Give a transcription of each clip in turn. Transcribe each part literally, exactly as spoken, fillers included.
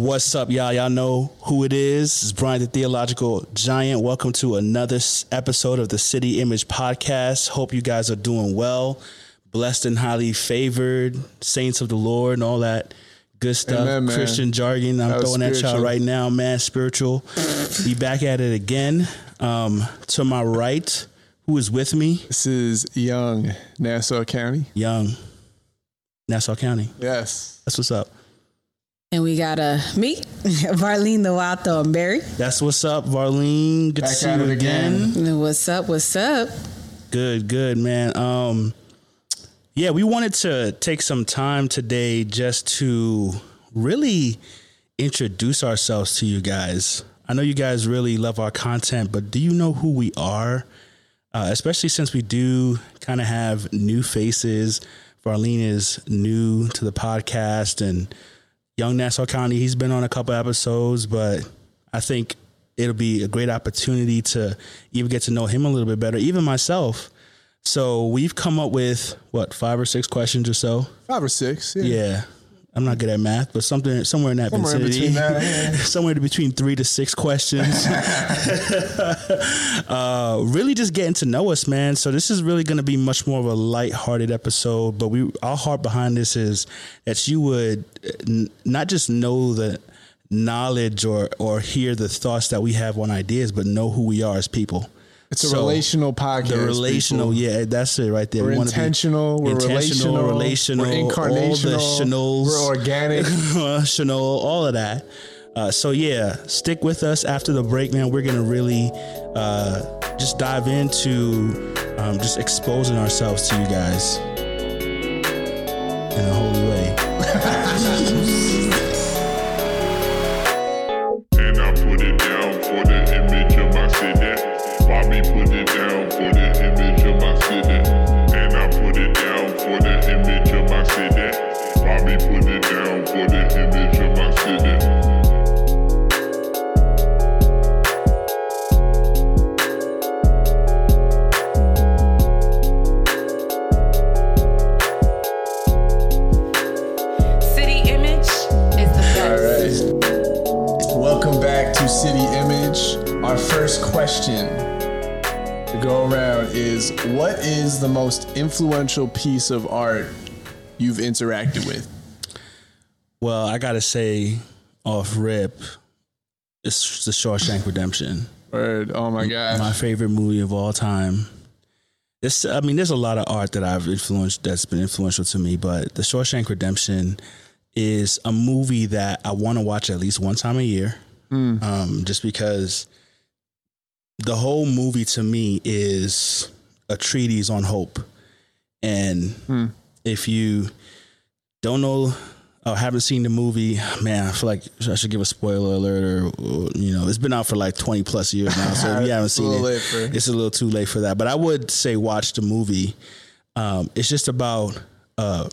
What's up, y'all? Y'all know who it is. It's Brian, the Theological Giant. Welcome to another episode of the City Image Podcast. Hope you guys are doing well, blessed and highly favored, saints of the Lord and all that good stuff. Amen, Christian jargon. I'm throwing spiritual at y'all right now, man. Spiritual. Be back at it again. Um, to my right, who is with me? This is Young Nassau County. Young Nassau County. Yes. That's what's up. And we got uh, me, Varlene the Wild Throw and Berry. That's what's up, Varlene. Good back to see you again. again. What's up? What's up? Good, good, man. Um, yeah, we wanted to take some time today just to really introduce ourselves to you guys. I know you guys really love our content, but do you know who we are? Uh, especially since we do kind of have new faces. Varlene is new to the podcast, and Young Nassau County, he's been on a couple episodes, but I think it'll be a great opportunity to even get to know him a little bit better, even myself. So we've come up with, what, five or six questions or so? Five or six, yeah. Yeah. I'm not good at math, but something somewhere in that somewhere vicinity. In between that, yeah. Somewhere between three to six questions. uh, really just getting to know us, man. So this is really going to be much more of a lighthearted episode, but we our heart behind this is that you would n- not just know the knowledge or, or hear the thoughts that we have on ideas, but know who we are as people. It's a so, relational podcast. The relational, people. Yeah, that's it right there. We're we intentional, we're intentional, relational, relational, we're incarnational, all the we're organic, relational, all of that. Uh, so yeah, stick with us after the break, man. We're gonna really uh, just dive into um, just exposing ourselves to you guys in a holy way. The most influential piece of art you've interacted with? Well, I gotta say, off rip, it's The Shawshank Redemption. Word. Oh my god, my favorite movie of all time. This, I mean, there's a lot of art that I've influenced that's been influential to me, but The Shawshank Redemption is a movie that I want to watch at least one time a year, mm. um, just because the whole movie to me is a treatise on hope. And hmm. if you don't know or haven't seen the movie, man, I feel like I should give a spoiler alert, or, or you know, it's been out for like twenty plus years now, so if you haven't seen it, for... it's a little too late for that. But I would say watch the movie. Um, it's just about an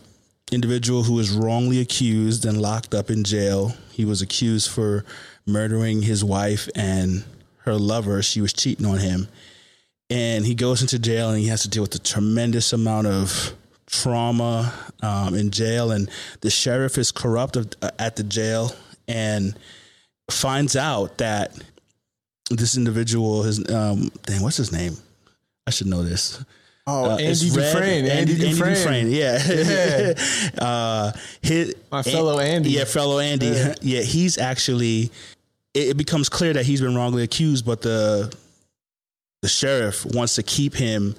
individual who is wrongly accused and locked up in jail. He was accused for murdering his wife and her lover. She was cheating on him. And he goes into jail and he has to deal with a tremendous amount of trauma um, in jail. And the sheriff is corrupt at the jail and finds out that this individual, his um, dang, what's his name? I should know this. Oh, uh, Andy Dufresne. Andy, Andy Dufresne. Dufresne. Yeah. yeah. uh, his, My fellow and, Andy. Yeah, fellow Andy. Yeah, yeah he's actually, it, it becomes clear that he's been wrongly accused, but the... The sheriff wants to keep him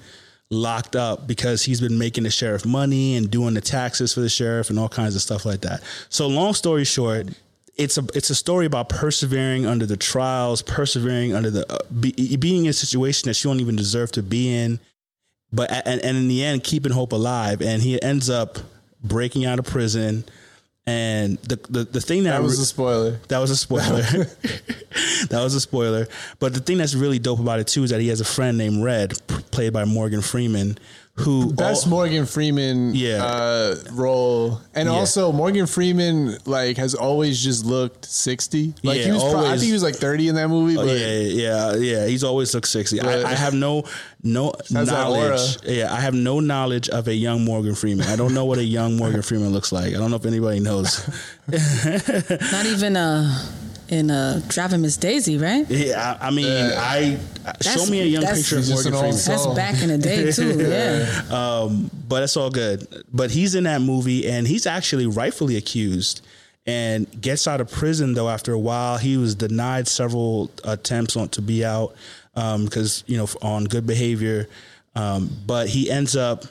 locked up because he's been making the sheriff money and doing the taxes for the sheriff and all kinds of stuff like that. So long story short, it's a it's a story about persevering under the trials, persevering under the uh, be, being in a situation that you don't even deserve to be in. But and, and in the end, keeping hope alive. And he ends up breaking out of prison. And the, the, the thing that, that was re- a spoiler, that was a spoiler, that was a spoiler. But the thing that's really dope about it too, is that he has a friend named Red, played by Morgan Freeman, who best all, Morgan Freeman yeah. uh, role, and yeah. also Morgan Freeman like has always just looked sixty. Like yeah, he was, always, pro- I think he was like thirty in that movie. But yeah, yeah, yeah. He's always looked sixty. I, I have no no knowledge. Yeah, I have no knowledge of a young Morgan Freeman. I don't know what a young Morgan Freeman looks like. I don't know if anybody knows. Not even a. In uh, Driving Miss Daisy, right? Yeah, I, I mean, uh, I show me a young picture of Morgan Freeman. That's back in the day too. Yeah, um, but it's all good. But he's in that movie, and he's actually rightfully accused, and gets out of prison though. After a while, he was denied several attempts on to be out because um, you know on good behavior, um, but he ends up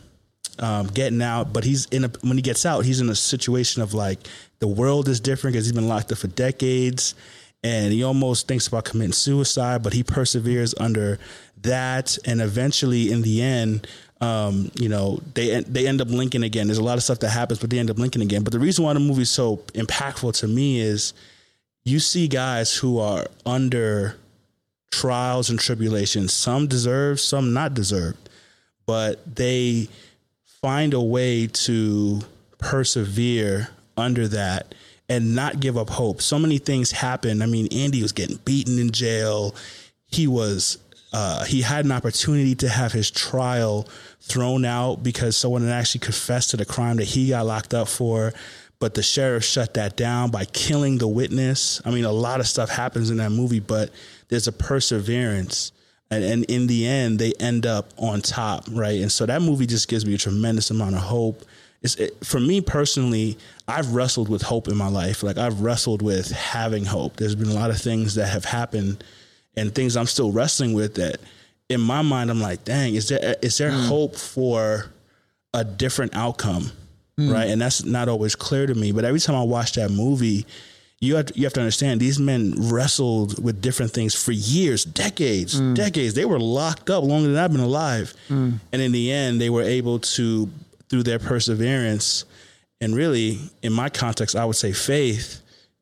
um, getting out. But he's in a, when he gets out, he's in a situation of like. The world is different because he's been locked up for decades, and he almost thinks about committing suicide, but he perseveres under that. And eventually, in the end, um, you know, they they end up linking again. There's a lot of stuff that happens, but they end up linking again. But the reason why the movie is so impactful to me is you see guys who are under trials and tribulations. Some deserved, some not deserved, but they find a way to persevere under that and not give up hope. So many things happened. I mean, Andy was getting beaten in jail. He was, uh, he had an opportunity to have his trial thrown out because someone had actually confessed to the crime that he got locked up for, but the sheriff shut that down by killing the witness. I mean, a lot of stuff happens in that movie, but there's a perseverance. And, and in the end, they end up on top, right? And so that movie just gives me a tremendous amount of hope. It's, it, for me personally, I've wrestled with hope in my life. Like I've wrestled with having hope. There's been a lot of things that have happened and things I'm still wrestling with that in my mind, I'm like, dang, is there, is there mm. hope for a different outcome? Mm. Right. And that's not always clear to me, but every time I watch that movie, you have to, you have to understand these men wrestled with different things for years, decades, mm. decades. They were locked up longer than I've been alive. Mm. And in the end, they were able to, through their perseverance and really in my context, I would say faith,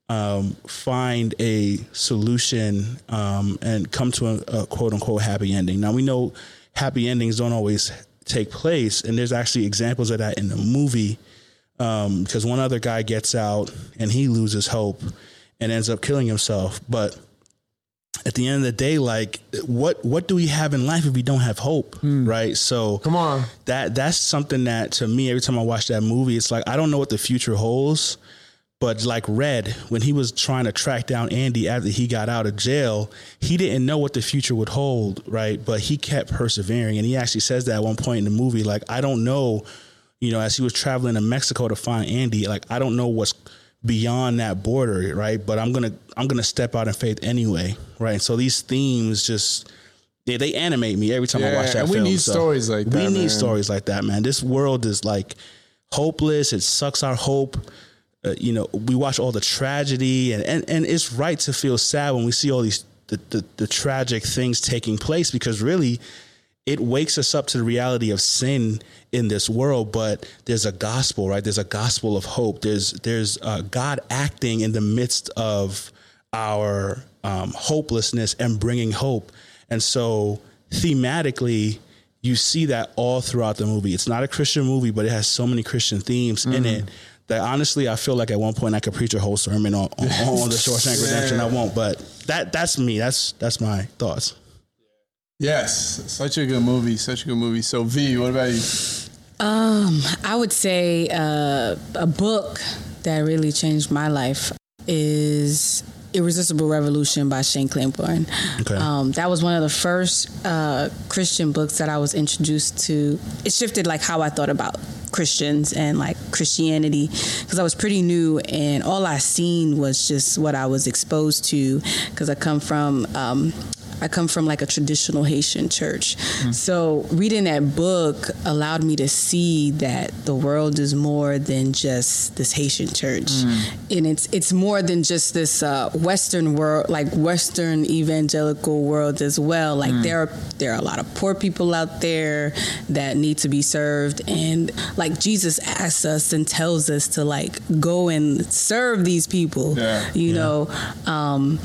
um, find a solution, um, and come to a, a quote unquote happy ending. Now we know happy endings don't always take place. And there's actually examples of that in the movie. Um, because one other guy gets out and he loses hope and ends up killing himself. But at the end of the day, like what, what do we have in life if we don't have hope? Mm. Right. So come on, that that's something that to me, every time I watch that movie, it's like, I don't know what the future holds, but like Red, when he was trying to track down Andy after he got out of jail, he didn't know what the future would hold. Right. But he kept persevering. And he actually says that at one point in the movie, like, I don't know, you know, as he was traveling to Mexico to find Andy, like, I don't know what's beyond that border, right? But I'm gonna I'm gonna step out in faith anyway, right? And so these themes just they, they animate me every time yeah, I watch that and film. We need so stories like that. We need man. stories like that, man. This world is like hopeless. It sucks our hope. Uh, you know, we watch all the tragedy, and, and and it's right to feel sad when we see all these the, the the tragic things taking place because really. It wakes us up to the reality of sin in this world, but there's a gospel, right? There's a gospel of hope. There's there's uh, God acting in the midst of our um, hopelessness and bringing hope. And so thematically, you see that all throughout the movie. It's not a Christian movie, but it has so many Christian themes mm-hmm. in it that honestly, I feel like at one point I could preach a whole sermon on, on, on the Shawshank Redemption. Yeah. I won't, but that that's me. That's that's my thoughts. Yes, such a good movie, such a good movie. So, V, what about you? Um, I would say uh, a book that really changed my life is Irresistible Revolution by Shane Claiborne. Okay. Um, that was one of the first uh, Christian books that I was introduced to. It shifted like how I thought about Christians and like Christianity because I was pretty new and all I seen was just what I was exposed to because I come from... Um, I come from like a traditional Haitian church. Mm. So reading that book allowed me to see that the world is more than just this Haitian church. Mm. And it's it's more than just this uh, Western world, like Western evangelical world as well. Like mm. there are, there are a lot of poor people out there that need to be served. And like Jesus asks us and tells us to like go and serve these people, yeah. you yeah. know? Um,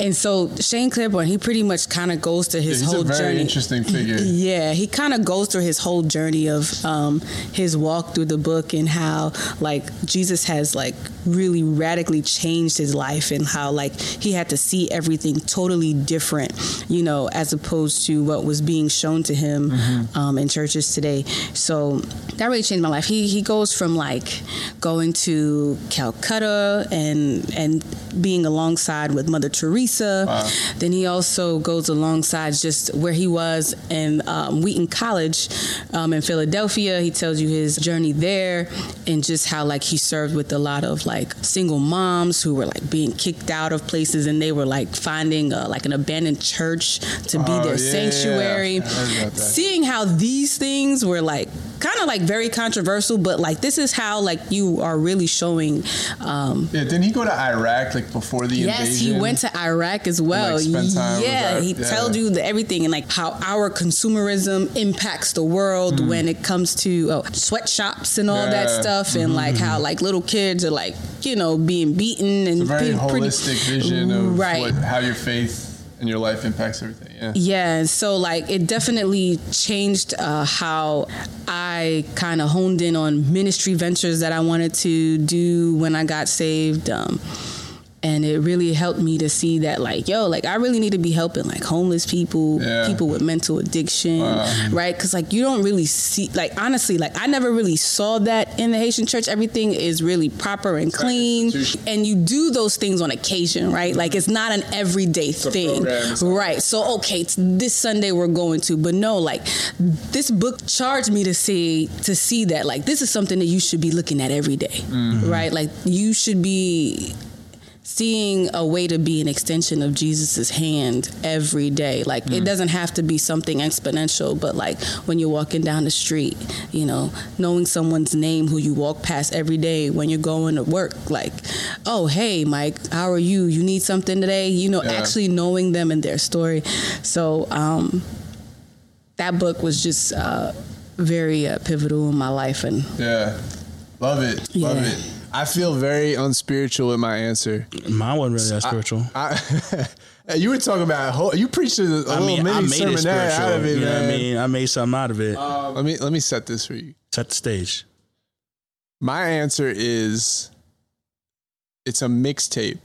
and so Shane Claiborne, he pretty much much kind of goes to his yeah, whole journey. He's a very journey. interesting figure. Yeah, he kind of goes through his whole journey of um, his walk through the book and how, like, Jesus has, like, really radically changed his life and how, like, he had to see everything totally different, you know, as opposed to what was being shown to him mm-hmm. um, in churches today. So that really changed my life. He he goes from, like, going to Calcutta and and being alongside with Mother Teresa. Wow. Then he also goes alongside just where he was in um, Wheaton College um, in Philadelphia. He tells you his journey there and just how, like, he served with a lot of, like, single moms who were, like, being kicked out of places, and they were, like, finding uh, like an abandoned church to oh, be their yeah, sanctuary. Yeah. I heard about that. Seeing how these things were, like, kind of, like, very controversial, but, like, this is how, like, you are really showing. Um, yeah, didn't he go to Iraq, like, before the yes, invasion? Yes, he went to Iraq as well. And, like, spent time yeah, with our, he yeah. told you the, everything and, like, how our consumerism impacts the world mm. when it comes to oh, sweatshops and all yeah. that stuff, and, mm-hmm. like, how, like, little kids are, like, you know, being beaten. And it's a very being holistic pretty, vision of right. what, how your faith and your life impacts everything. Yeah. Yeah. So, like, it definitely changed uh, how I kind of honed in on ministry ventures that I wanted to do when I got saved. Um, and it really helped me to see that, like, yo, like, I really need to be helping, like, homeless people, yeah. people with mental addiction. Wow. Right. Because, like, you don't really see, like, honestly, like, I never really saw that in the Haitian church. Everything is really proper and clean. And you do those things on occasion. Right. Mm-hmm. Like, it's not an everyday it's thing. Right. So, OK, it's this Sunday we're going to. But no, like, this book charged me to see to see that, like, this is something that you should be looking at every day. Mm-hmm. Right. Like, you should be seeing a way to be an extension of Jesus's hand every day. Like, mm. it doesn't have to be something exponential, but, like, when you're walking down the street, you know, knowing someone's name who you walk past every day when you're going to work, like, oh, hey, Mike, how are you? You need something today? You know, yeah. actually knowing them and their story. So um, that book was just uh, very uh, pivotal in my life. And yeah, love it. Yeah. Love it. I feel very unspiritual in my answer. Mine wasn't really that spiritual. I, I, you were talking about whole, you preached a little I mean, mini sermonette out of it. You know man. What I mean? I made something out of it. Um, let me let me set this for you. Set the stage. My answer is it's a mixtape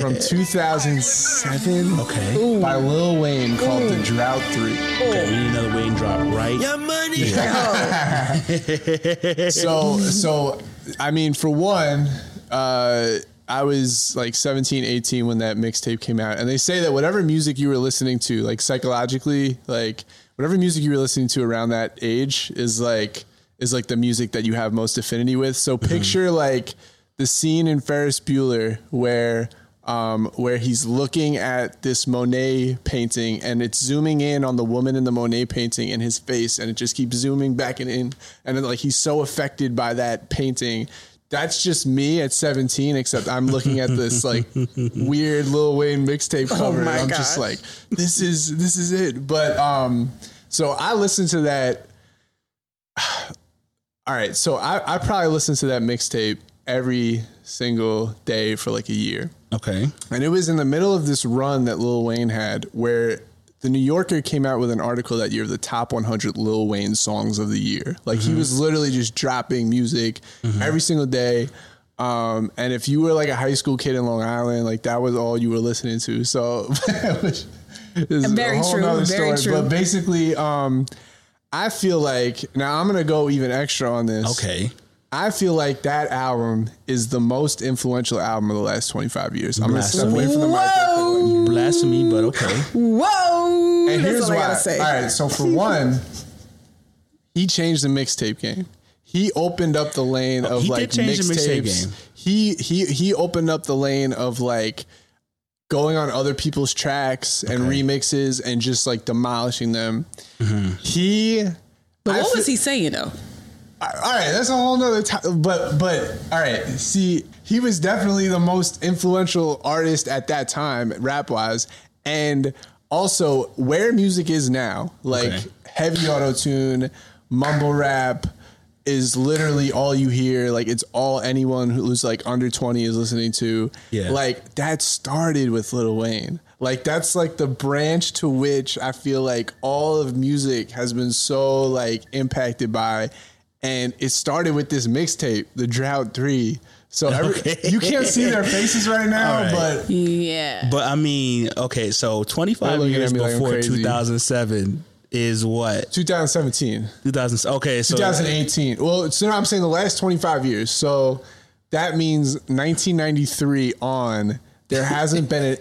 from two thousand seven, okay, ooh, by Lil Wayne, ooh, called The Drought Three. Okay, we need another Wayne drop, right? Your money. Yeah. Yo. so, so I mean, for one, uh, I was like seventeen, eighteen when that mixtape came out, and they say that whatever music you were listening to, like, psychologically, like, whatever music you were listening to around that age is like is like the music that you have most affinity with. So, picture mm-hmm. like the scene in Ferris Bueller where um, where he's looking at this Monet painting, and it's zooming in on the woman in the Monet painting and his face, and it just keeps zooming back and in, and then, like, he's so affected by that painting. That's just me at seventeen, except I'm looking at this, like, weird Lil Wayne mixtape cover. Oh, and I'm gosh. just like, this is this is it. But um, so I listened to that. All right, so I, I probably listened to that mixtape every single day for like a year. Okay. And it was in the middle of this run that Lil Wayne had where the New Yorker came out with an article that year of the top one hundred Lil Wayne songs of the year. Like, mm-hmm. he was literally just dropping music mm-hmm. every single day. Um, and if you were like a high school kid in Long Island, like, that was all you were listening to. So which is very a whole true, other very story. True. But basically, um, I feel like now I'm going to go even extra on this. Okay. I feel like that album is the most influential album of the last twenty-five years. I'm going to step away from the mic. Blasphemy, but okay. Whoa. And here's what I gotta say. All right. So, for one, he changed the mixtape game. He opened up the lane of, like, mixtapes. He he he opened up the lane of, like, going on other people's tracks and remixes and just, like, demolishing them. Mm-hmm. He. But what was he saying though? All right, that's a whole nother time. But, but, all right, see, he was definitely the most influential artist at that time, rap-wise. And also, where music is now, like, okay. heavy auto-tune, mumble rap is literally all you hear. Like, it's all anyone who's, like, under twenty is listening to. Yeah. Like, that started with Lil Wayne. Like, that's like the branch to which I feel like all of music has been so like impacted by. And it started with this mixtape, The Drought Three. So every, okay. You can't see their faces right now, right. But yeah. But I mean, okay, so twenty-five years before like two thousand seven is what? twenty seventeen two thousand Okay, so twenty eighteen Well, so now I'm saying the last twenty-five years. So that means nineteen ninety-three on. There hasn't been an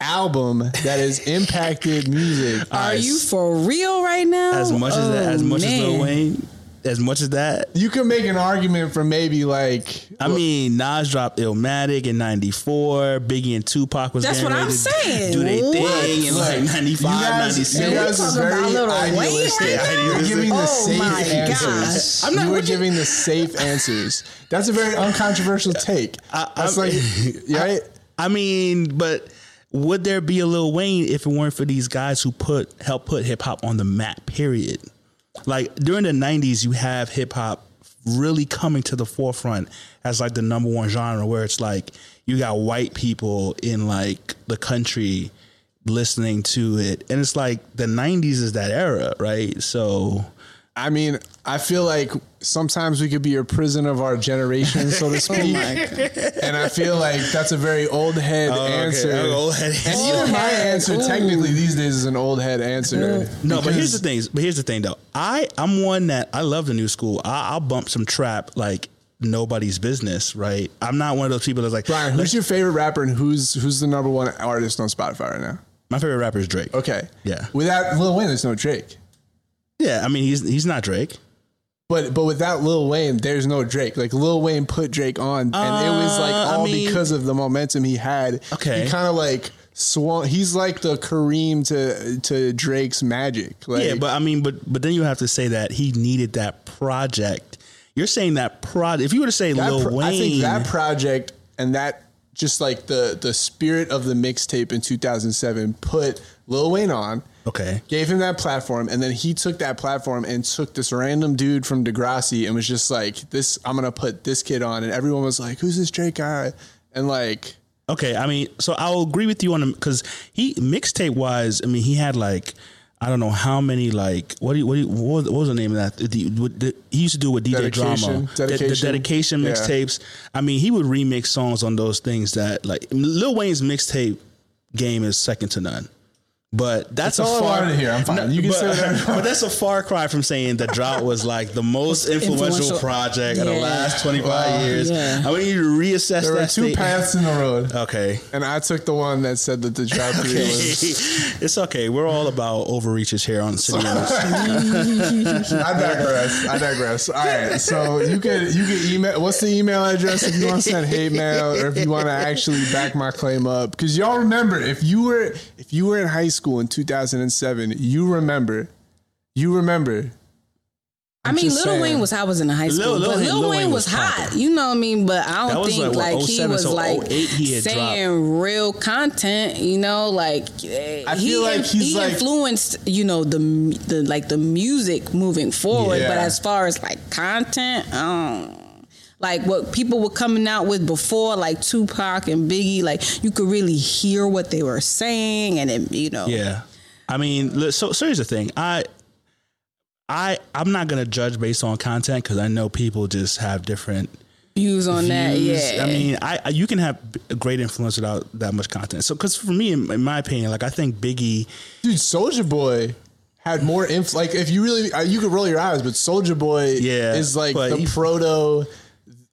album that has impacted music. Are as, you for real right now? As much oh, as that, as much man. as Lil Wayne. As much as that, you can make an argument for maybe like I look, mean, Nas dropped Illmatic in ninety-four Biggie and Tupac was that's what I'm saying. Do they thing in like ninety-five, ninety-six You guys are very idealistic. You're giving the safe answers. I'm not. You were giving the safe answers. That's a very uncontroversial take. I, I, that's I, like, I, right? I mean, but. Would there be a Lil Wayne if it weren't for these guys who put help put hip hop on the map? Period. Like during the nineties, you have hip hop really coming to the forefront as like the number one genre, where it's like you got white people in like the country listening to it. And it's like the nineties is that era, right? So, I mean, I feel like sometimes we could be a prison of our generation, so to speak. Oh, and I feel like that's a very old head oh, answer. Okay. Old head and old even head. My answer, ooh, technically these days is an old head answer. No, but here's the thing. But here's the thing, though. I I'm one that I love the new school. I, I'll bump some trap like nobody's business, right? I'm not one of those people that's like Brian. Who's your favorite rapper, and who's who's the number one artist on Spotify right now? My favorite rapper is Drake. Okay, yeah. Without Lil Wayne, there's no Drake. Yeah, I mean, he's he's not Drake. But but without Lil Wayne, there's no Drake. Like, Lil Wayne put Drake on, and uh, it was, like, all I mean, because of the momentum he had. Okay. He kind of, like, swung. He's like the Kareem to to Drake's Magic. Like, yeah, but, I mean, but, but then you have to say that he needed that project. You're saying that project. If you were to say Lil pro- Wayne. I think that project and that just, like, the, the spirit of the mixtape in two thousand seven put Lil Wayne on. Okay. Gave him that platform, and then he took that platform and took this random dude from Degrassi and was just like, "This, I'm gonna put this kid on," and everyone was like, "Who's this Drake guy?" And like, okay, I mean, so I'll agree with you on him because he mixtape wise, I mean, he had like, I don't know how many like, what do you, what do you, what was the name of that? The, what, the, he used to do with D J dedication, Drama, dedication. The, the dedication mixtapes. Yeah. I mean, he would remix songs on those things that like Lil Wayne's mixtape game is second to none. But that's it's a all far I here. I'm fine. No, you can but, say that. But that's a far cry from saying the drought was like the most influential, influential project yeah. of the last twenty-five wow. years. Yeah. I want you to reassess. There that were two statement. Paths in the road. Okay, and I took the one that said that the drought okay. three was. It's okay. We're all about overreaches here on City. I digress. I digress. All right. So you can you can email. What's the email address if you want to send hate mail or if you want to actually back my claim up? Because y'all remember, if you were if you were in high school. school in two thousand seven you remember you remember I'm I mean Lil saying. Wayne was I was in high school Lil, Lil, but Lil, Lil Wayne was, was hot, you know what I mean, but I don't think like, like he was like he saying dropped. Real content, you know, like I he, feel like he's he like, influenced, you know, the the like the music moving forward, yeah. But as far as like content, I don't like what people were coming out with before, like Tupac and Biggie, like you could really hear what they were saying, and it, you know. Yeah, I mean, so, so here's the thing. I, I, I'm not gonna judge based on content because I know people just have different views on views. That. Yeah, I mean, I you can have a great influence without that much content. So, because for me, in, in my opinion, like I think Biggie, dude, Soulja Boy. Had more influence. Like if you really, uh, you could roll your eyes, but Soulja Boy, yeah, is like the he, proto.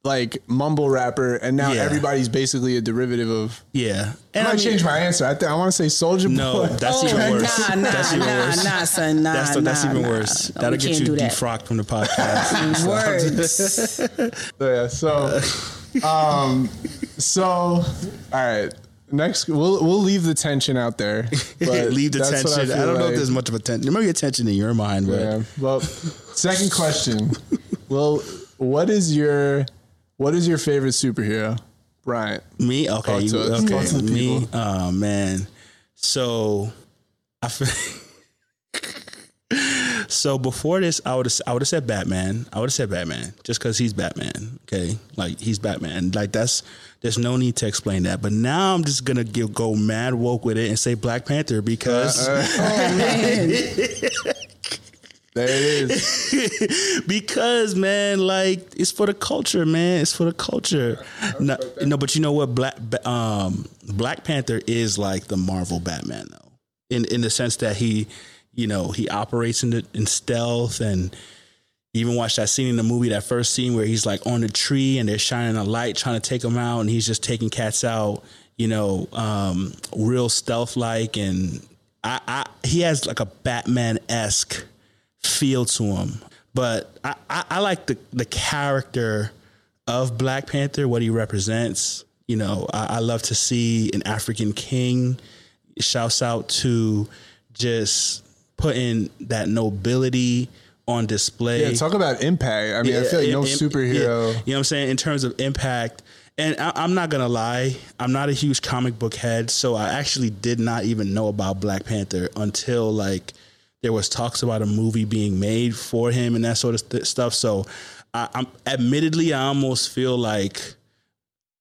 Like mumble rapper, and now yeah. everybody's basically a derivative of. Yeah, and I, I mean, changed my answer. I th- I want to say Soulja Boy. No, that's oh, even worse. Nah, nah, that's even worse. Nah, nah, son, nah, that's, the, nah, that's even nah. worse. That'll we get you defrocked that. From the podcast. Words. Yeah. So, um, so all right. Next, we'll we'll leave the tension out there. But leave the tension. I, I don't like. know if there's much of a tension. There might be a tension in your mind, but yeah. Well, second question. Well, what is your What is your favorite superhero, Brian? Me? Okay. You, okay. okay. Me? Oh, man. So, I feel... So before this, I would have, I would have said Batman. I would have said Batman just because he's Batman. Okay, like he's Batman. Like that's there's no need to explain that. But now I'm just gonna give, go mad woke with it and say Black Panther because. Uh, uh, oh man. There it is. Because, man, like, it's for the culture, man. It's for the culture. No, no, but you know what? Black um, Black Panther is like the Marvel Batman, though, in in the sense that he, you know, he operates in the, in stealth. And you even watch that scene in the movie, that first scene where he's like on the tree and they're shining a light trying to take him out, and he's just taking cats out, you know, um, real stealth like, and I, I he has like a Batman-esque feel to him. But I, I, I like the, the character of Black Panther, what he represents. You know, I, I love to see an African king. Shouts out to just putting that nobility on display. Yeah, talk about impact. I mean, yeah, I feel like no imp- superhero. Yeah. You know what I'm saying? In terms of impact. And I, I'm not going to lie, I'm not a huge comic book head, so I actually did not even know about Black Panther until like there was talks about a movie being made for him and that sort of st- stuff. So I, I'm admittedly, I almost feel like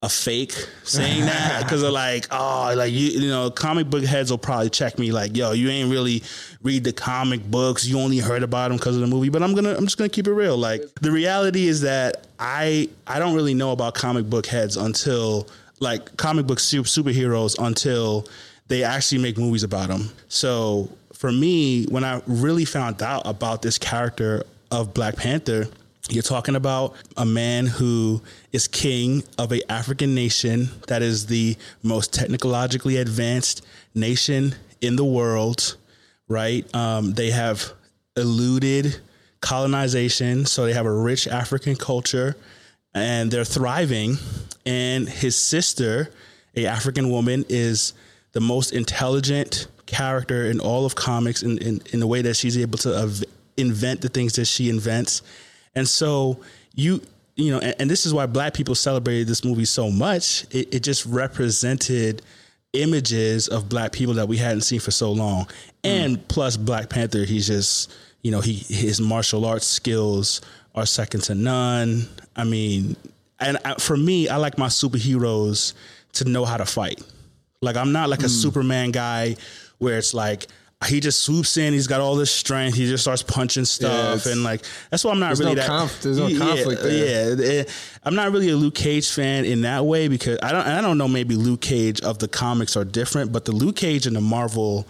a fake saying that because of like, oh, like, you, you know, comic book heads will probably check me like, yo, you ain't really read the comic books. You only heard about them because of the movie. But I'm going to I'm just going to keep it real. Like the reality is that I I don't really know about comic book heads until like comic book super, superheroes until they actually make movies about them. So for me, when I really found out about this character of Black Panther, you're talking about a man who is king of an African nation that is the most technologically advanced nation in the world, right? Um, they have eluded colonization, so they have a rich African culture, and they're thriving. And his sister, an African woman, is the most intelligent character in all of comics in, in, in the way that she's able to av- invent the things that she invents. And so you, you know, and, and this is why Black people celebrated this movie so much. It, it just represented images of Black people that we hadn't seen for so long. And mm. plus Black Panther, he's just, you know, he, his martial arts skills are second to none. I mean, and I, for me, I like my superheroes to know how to fight. Like I'm not like a mm. Superman guy where it's like he just swoops in, he's got all this strength, he just starts punching stuff, yeah, and like that's why I'm not really no that. Conf, there's no yeah, conflict there. Yeah, I'm not really a Luke Cage fan in that way because I don't. I don't know. Maybe Luke Cage of the comics are different, but the Luke Cage in the Marvel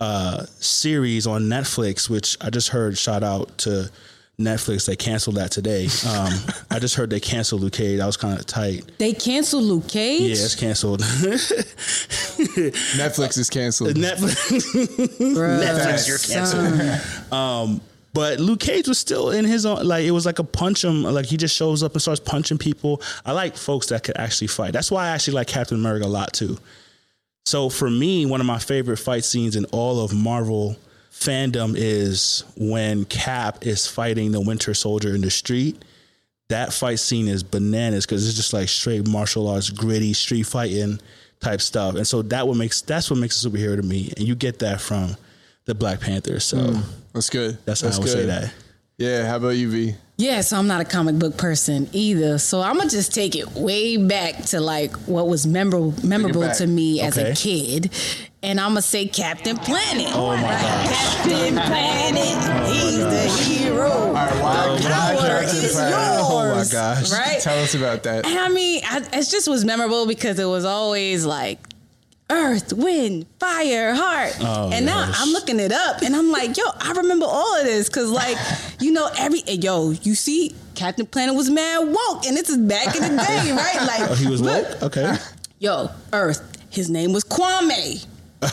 uh, series on Netflix, which I just heard, shout out to Netflix, they canceled that today. Um, I just heard they canceled Luke Cage. I was kind of tight. They canceled Luke Cage? Yeah, it's canceled. Netflix is canceled. Netflix, Netflix you're canceled. Um, but Luke Cage was still in his own, like, it was like a punch him, like, he just shows up and starts punching people. I like folks that could actually fight. That's why I actually like Captain America a lot, too. So for me, one of my favorite fight scenes in all of Marvel fandom is when Cap is fighting the Winter Soldier in the street. That fight scene is bananas because it's just like straight martial arts, gritty street fighting type stuff. And so that what makes that's what makes a superhero to me. And you get that from the Black Panther. So mm, that's good. That's how that's I would good. say that. Yeah. How about you, V? Yeah, so I'm not a comic book person either. So I'm going to just take it way back to like what was memorable, memorable to me as okay. a kid. And I'm going to say Captain Planet. Oh, my God. Captain Planet, he's oh the hero. All right, why, the why power is yours. Oh, my gosh. Right? Tell us about that. And I mean, I, it just was memorable because it was always like, Earth, wind, fire, heart. Oh, and now gosh. I'm looking it up and I'm like, yo, I remember all of this. Cause like, you know, every, yo, you see Captain Planet was mad woke and this is back in the day, right? Like oh, he was woke. Look, okay. Yo, Earth, his name was Kwame. There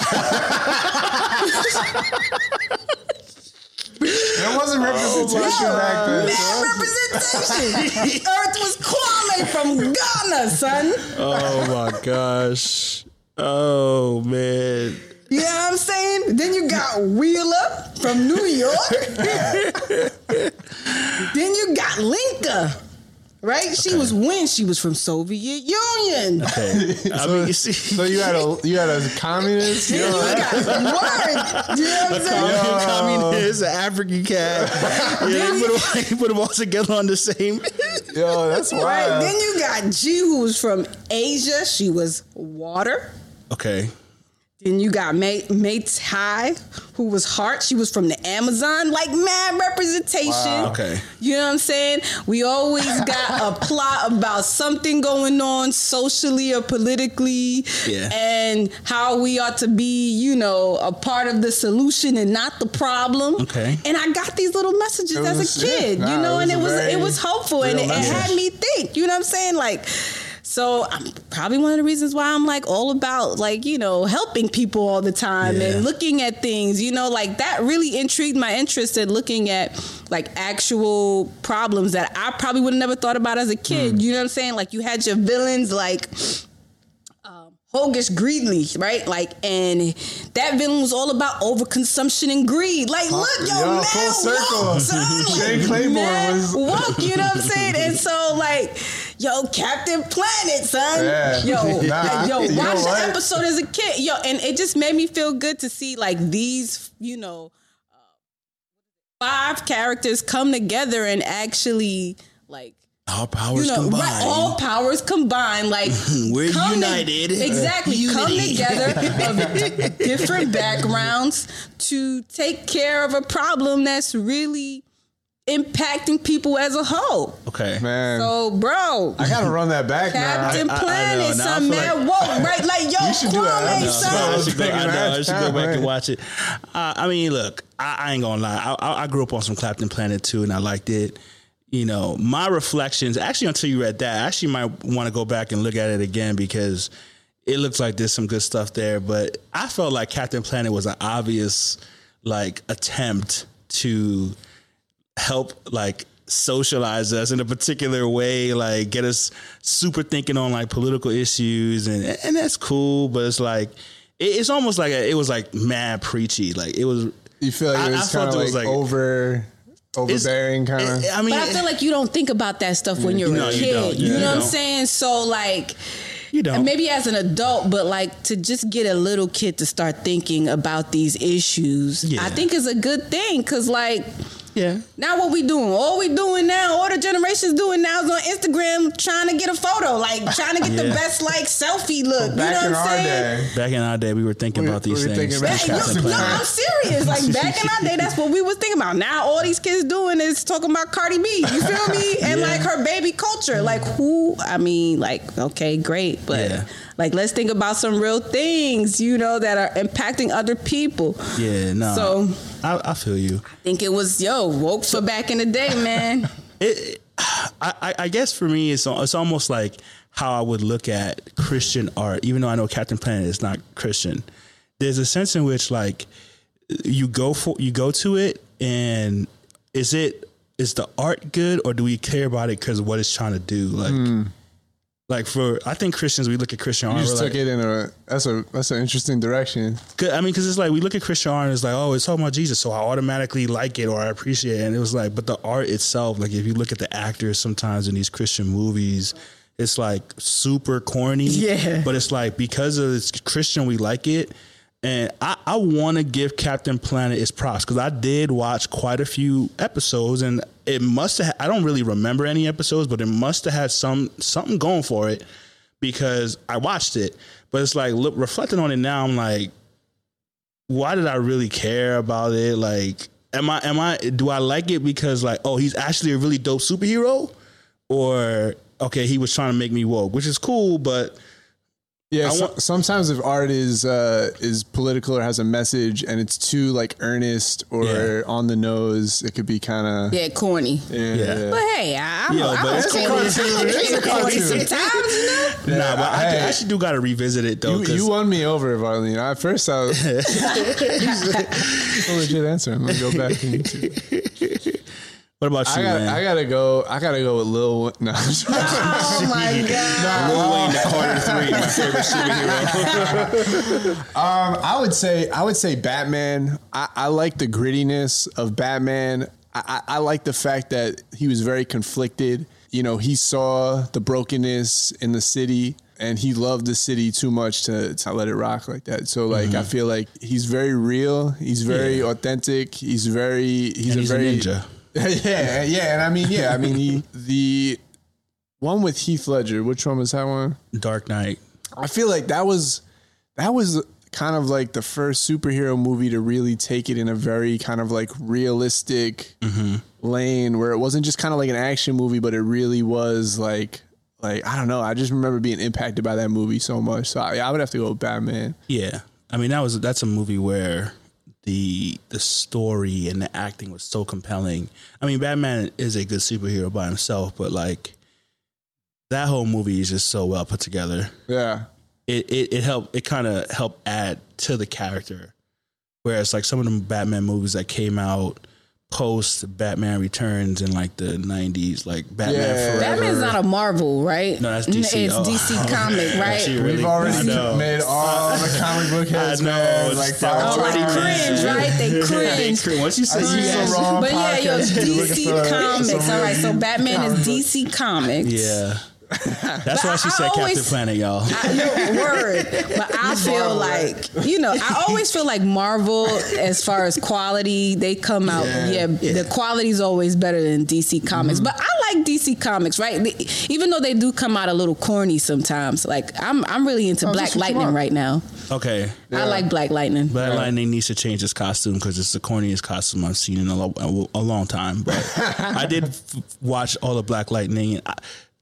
wasn't representation oh, back then. Man, representation. Earth was Kwame from Ghana, son. Oh my gosh. Oh, man. You know what I'm saying? Then you got Wheeler from New York. Then you got Linka Right? Okay. She was when she was from Soviet Union. Okay. I mean, you see. So you had a you had a communist. You, know, you got smart. You know what I'm saying? Communist, an African cat. Yeah, you, you, put them, you put them all together on the same. Yo, that's wild. Right. Then you got G, who was from Asia. She was water. Okay. Then you got May, May Tai, who was heart. She was from the Amazon. Like, mad representation. Wow, okay. You know what I'm saying? We always got a plot about something going on socially or politically. Yeah. And how we ought to be, you know, a part of the solution and not the problem. Okay. And I got these little messages was, as a kid, yeah, nah, you know, it and it was it was hopeful. And it, it had me think. You know what I'm saying? Like... So I'm probably one of the reasons why I'm like all about like, you know, helping people all the time yeah. and looking at things, you know, like that really intrigued my interest in looking at like actual problems that I probably would have never thought about as a kid. Mm. You know what I'm saying? Like you had your villains like um, Hogus Greeley, right? Like, and that villain was all about overconsumption and greed. Like, Pop, look, yo, yo man, full circle. Woke, son. Shane Claiborne was woke, you know what I'm saying? And so like... Yo, Captain Planet, son. Yeah. Yo, nah. yo, watch you know the what? episode as a kid. Yo, and it just made me feel good to see like these, you know, uh, five characters come together and actually like all powers you know, combined. Right, all powers combined. Like we're united. To, exactly, Unity. Come together of different backgrounds to take care of a problem that's really impacting people as a whole. Okay, man. So, bro, I gotta run that back. Captain now. Planet, some man, like, woke, right? Like, yo, Kwame, son. I should go, I know, I should go back and watch it. Uh, I mean, look, I, I ain't gonna lie. I, I grew up on some Captain Planet too, and I liked it. You know, my reflections. Actually, until you read that, I actually might want to go back and look at it again because it looks like there's some good stuff there. But I felt like Captain Planet was an obvious like attempt to help like socialize us in a particular way, like get us super thinking on like political issues, and and that's cool, but it's like it, it's almost like a, it was like mad preachy, like it was you feel like I, it was kind of like, like over overbearing kind of I mean but I feel like you don't think about that stuff when you're no, a kid you, don't, yeah, you know you what I'm saying so like you don't. Maybe as an adult, but like to just get a little kid to start thinking about these issues yeah. I think is a good thing because like yeah. Now what we doing? All we doing now, all the generation's doing now is on Instagram trying to get a photo, like trying to get yeah. the best like selfie look. Well, back you know what I'm saying? Day. Back in our day, we were thinking we, about these we things. About no, no, I'm serious. Like back in our day, that's what we was thinking about. Now all these kids doing is talking about Cardi B. You feel me? And yeah. like her baby culture. Like who? I mean, like okay, great, but. Yeah. Like, let's think about some real things, you know, that are impacting other people. Yeah, no. So I, I feel you. I think it was, yo, woke for back in the day, man. it, I, I guess for me, it's it's almost like how I would look at Christian art, even though I know Captain Planet is not Christian. There's a sense in which, like, you go for you go to it, and is it is the art good, or do we care about it because of what it's trying to do, like? Mm. Like for, I think Christians, we look at Christian art. You just took like, it in a, that's a, that's an interesting direction. I mean, cause it's like, we look at Christian art and it's like, oh, it's talking about Jesus. So I automatically like it or I appreciate it. And it was like, but the art itself, like if you look at the actors sometimes in these Christian movies, it's like super corny, yeah. but it's like, because of it's Christian, we like it. And I, I want to give Captain Planet its props because I did watch quite a few episodes and it must have, I don't really remember any episodes, but it must have had some something going for it because I watched it. But it's like, look, reflecting on it now, I'm like, why did I really care about it? Like, am I, am I, do I like it because like, oh, he's actually a really dope superhero? Or, okay, he was trying to make me woke, which is cool, but... Yeah, so, sometimes if art is uh, is political or has a message and it's too like earnest or yeah. on the nose, it could be kind of yeah corny. Yeah. yeah, but hey, I'm yeah, I it's corny. It's a corny sometimes, you know. Yeah, nah, but I, I, I actually do gotta revisit it though. You, you won me over, Varlene. At first, I was a legit answer. I'm gonna go back to YouTube. What about you, I gotta, man? I gotta go. I gotta go with Lil Wayne. No, oh my god! No, Lil Wayne, Drought Three, my favorite superhero. um, I would say, I would say Batman. I, I like the grittiness of Batman. I, I, I like the fact that he was very conflicted. you know, he saw the brokenness in the city and he loved the city too much to, to let it rock like that. So like, mm-hmm. I feel like he's very real. He's very yeah. authentic. He's very, he's and a he's very, a ninja. yeah. Yeah. And I mean, yeah, I mean, he, the one with Heath Ledger, which one was that one? Dark Knight. I feel like that was, that was kind of like the first superhero movie to really take it in a very kind of like realistic mm-hmm. lane where it wasn't just kind of like an action movie, but it really was like, like, I don't know. I just remember being impacted by that movie so much. So I, I would have to go with Batman. Yeah. I mean, that was, that's a movie where the, the story and the acting was so compelling. I mean, Batman is a good superhero by himself, but like that whole movie is just so well put together. Yeah. It, it it helped it kind of helped add to the character, whereas like some of the Batman movies that came out post Batman Returns in like the nineties, like Batman yeah. Forever. Batman's not a Marvel, right? No, that's D C. It's oh. D C Comic, right? Really, We've already made all the comic book heads, man. Like that already cringe, right? They cringe. Cringe. Once you say yeah. so wrong, but yeah, yo, D C Comics. All right, so Batman is D C Comics. Yeah. That's but why she I said always, Captain Planet, y'all. I, no word, but I feel like you know. I always feel like Marvel, as far as quality, they come out. Yeah, yeah, yeah. The quality's always better than D C Comics. Mm-hmm. But I like D C Comics, right? They, even though they do come out a little corny sometimes. Like I'm, I'm really into oh, Black Lightning right now. Okay, yeah. I like Black Lightning. Black right. Lightning needs to change its costume because it's the corniest costume I've seen in a, lo- a long time. But I did f- watch all of Black Lightning. And I,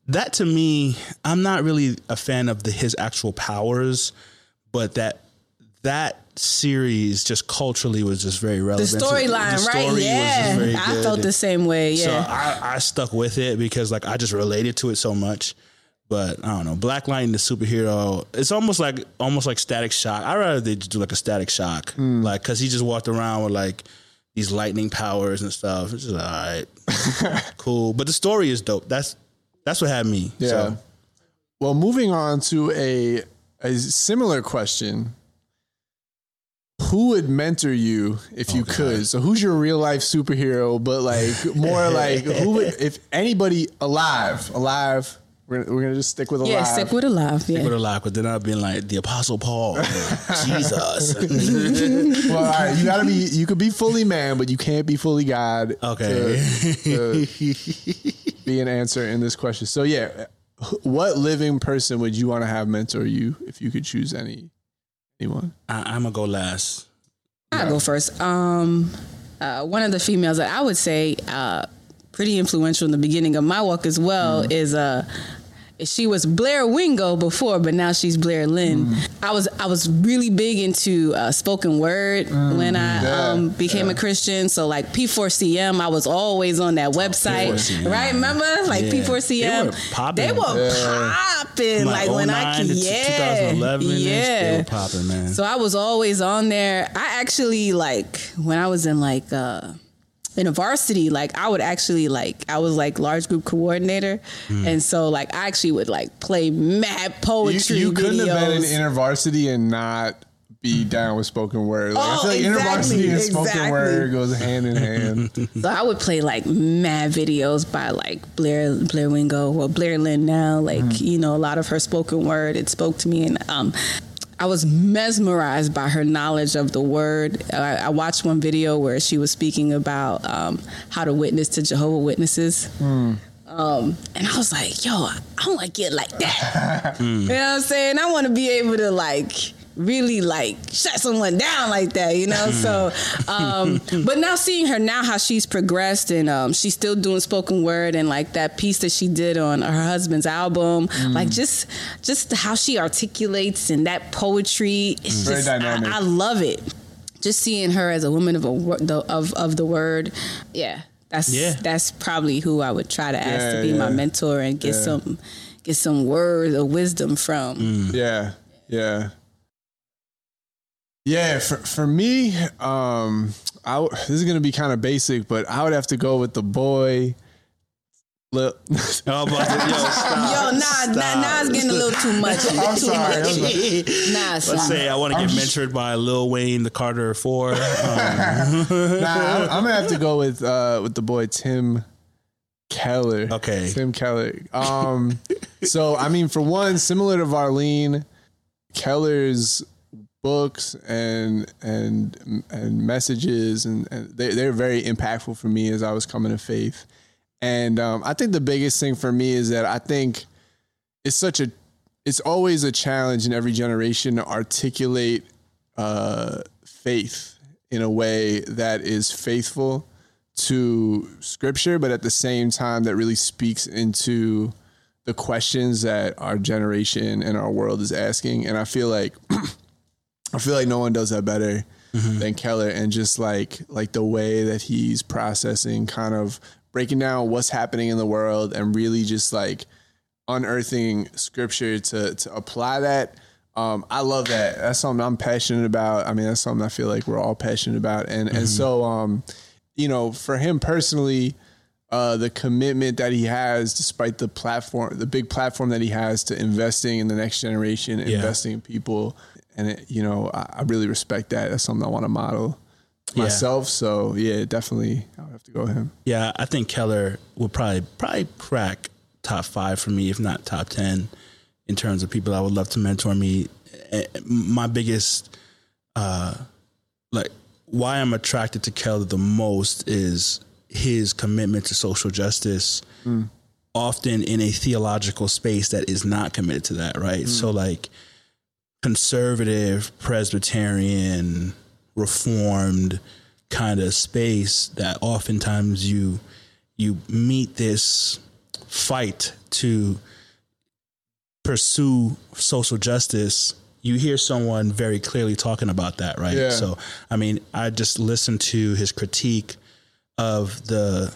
That to me, I'm not really a fan of the, his actual powers, but that that series just culturally was just very relevant. The storyline, right? Story yeah, was just very good. I felt the same way. Yeah, so I, I stuck with it because like I just related to it so much. But I don't know, Black Lightning, the superhero, it's almost like almost like Static Shock. I'd rather they do like a Static Shock, mm. like because he just walked around with like these lightning powers and stuff. It's just all right, cool. But the story is dope. That's That's what had me. Yeah. So. Well, moving on to a a similar question. Who would mentor you if oh, you God. could? So who's your real life superhero? But like more like who would, if anybody alive, alive, we're, we're going to just stick with alive. Yeah, stick with alive. Yeah. Stick with alive. But then I've been like the Apostle Paul. Jesus. Well, all right. You got to be, you could be fully man, but you can't be fully God. Okay. To, to, be an answer in this question. So yeah, what living person would you want to have mentor you if you could choose any anyone? I, I'm gonna go last. I'll no. go first. Um, uh, one of the females that I would say uh, pretty influential in the beginning of my walk as well mm. is uh, she was Blair Wingo before, but now she's Blair Linne. Mm. I was I was really big into uh, spoken word mm, when I yeah, um, became yeah. a Christian. So like P four C M, I was always on that website, oh, right? Remember, like yeah. P four C M, they were popping. They were yeah. popping like, like when I can, yeah, twenty eleven, yeah, still popping, man. So I was always on there. I actually like when I was in like. Uh, InterVarsity, like I would actually like I was like large group coordinator, mm. and so like I actually would like play mad poetry. You, you couldn't videos. have been in InterVarsity and not be down with spoken word. Like, oh, I feel like exactly, InterVarsity and spoken exactly. word goes hand in hand. So I would play like mad videos by like Blair Blair Wingo or Blair Linne now. Like mm. you know, a lot of her spoken word, it spoke to me, and um. I was mesmerized by her knowledge of the word. I, I watched one video where she was speaking about um, how to witness to Jehovah's Witnesses. Mm. Um, and I was like, yo, I want to get like that. mm. You know what I'm saying? I want to be able to like really like shut someone down like that, you know? So, um, but now seeing her now, how she's progressed and um, she's still doing spoken word and like that piece that she did on her husband's album, mm. like just just how she articulates and that poetry, it's very just, dynamic. I, I love it. Just seeing her as a woman of a, of of the word, yeah, that's yeah. that's probably who I would try to ask yeah, to be yeah. my mentor and get yeah. some get some words of wisdom from. Mm. Yeah, yeah. Yeah, for for me, um, I w- this is gonna be kind of basic, but I would have to go with the boy. Lil- oh, but, yo, stop, yo, nah, stop. nah, nah, it's getting a little too much. I'm sorry. Much. Nah, let's sorry. say I want to get mentored by Lil Wayne, the Carter Four. Um. Nah, I'm, I'm gonna have to go with uh, with the boy Tim Keller. Okay. Tim Keller. Um, so, I mean, for one, similar to Varlene, Keller's books and and and messages, and, and they, they're very impactful for me as I was coming to faith. And um, I think the biggest thing for me is that I think it's such a, it's always a challenge in every generation to articulate uh, faith in a way that is faithful to scripture, but at the same time that really speaks into the questions that our generation and our world is asking. And I feel like, I feel like no one does that better mm-hmm. than Keller. And just like, like the way that he's processing, kind of breaking down what's happening in the world and really just like unearthing scripture to, to apply that. Um, I love that. That's something I'm passionate about. I mean, that's something I feel like we're all passionate about. And, mm-hmm. and so, um, you know, for him personally, uh, the commitment that he has, despite the platform, the big platform that he has, to investing in the next generation, yeah. investing in people. And, it, you know, I, I really respect that. That's something I want to model myself. Yeah. So, yeah, definitely. I would have to go with him. Yeah, I think Keller will probably probably crack top five for me, if not top ten, in terms of people I would love to mentor me. My biggest, uh, like, why I'm attracted to Keller the most is his commitment to social justice, mm. often in a theological space that is not committed to that, right? Mm. So like conservative, Presbyterian, Reformed kind of space that oftentimes you you meet this fight to pursue social justice. You hear someone very clearly talking about that, right? Yeah. So, I mean, I just listened to his critique of the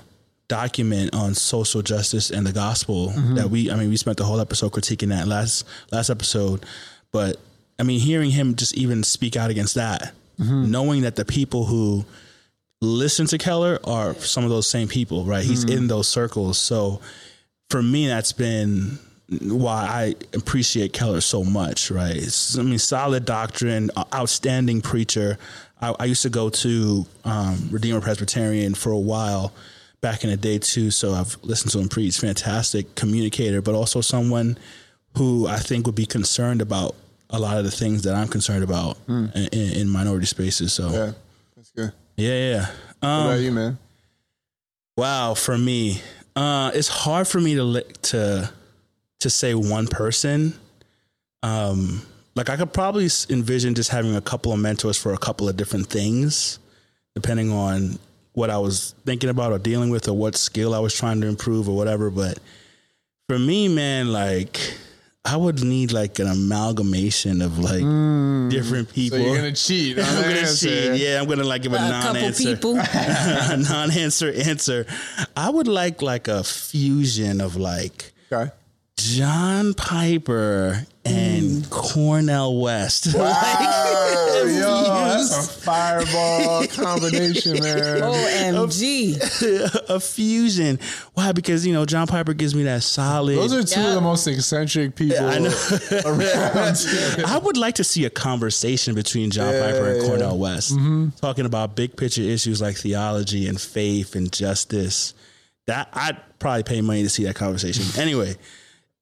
document on social justice and the gospel mm-hmm. that we, I mean, we spent the whole episode critiquing that last last episode. But, I mean, hearing him just even speak out against that, mm-hmm. knowing that the people who listen to Keller are some of those same people, right? He's mm-hmm. in those circles. So, for me, that's been why I appreciate Keller so much, right? It's, I mean, solid doctrine, outstanding preacher. I, I used to go to um, Redeemer Presbyterian for a while back in the day too, so I've listened to him preach. Fantastic communicator, but also someone who I think would be concerned about a lot of the things that I'm concerned about mm. in, in minority spaces. So yeah, that's good. Yeah, yeah. Um, what about you, man? Wow, for me, uh, it's hard for me to to. to say one person. Um, like I could probably envision just having a couple of mentors for a couple of different things, depending on what I was thinking about or dealing with or what skill I was trying to improve or whatever. But for me, man, like I would need like an amalgamation of like mm. different people. So you're going to cheat. I'm going to cheat. Yeah. I'm going to like give a, a non-answer, couple people. a non-answer answer. I would like, like a fusion of like, okay. John Piper and mm. Cornel West. Wow, like, yo, that's a fireball combination, man. O M G. A, a fusion. Why? Because, you know, John Piper gives me that solid. Those are two yeah. of the most eccentric people yeah, I know. around. I would like to see a conversation between John yeah, Piper and Cornel yeah. West mm-hmm. talking about big picture issues like theology and faith and justice. That I'd probably pay money to see that conversation. Anyway,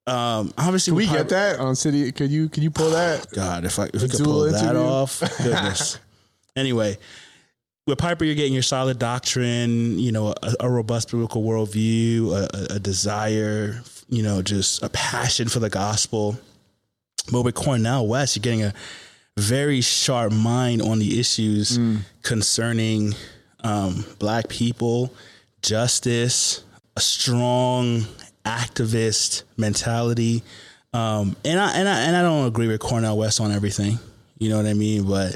um, obviously, can we, we get that on City. Could you could you pull that? God, if I if we could pull interview. that off, goodness. Anyway, with Piper, you're getting your solid doctrine, you know, a, a robust biblical worldview, a, a desire, you know, just a passion for the gospel. But with Cornel West, you're getting a very sharp mind on the issues mm. concerning um, Black people. Justice, a strong activist mentality, um, and I and I and I don't agree with Cornel West on everything. You know what I mean? But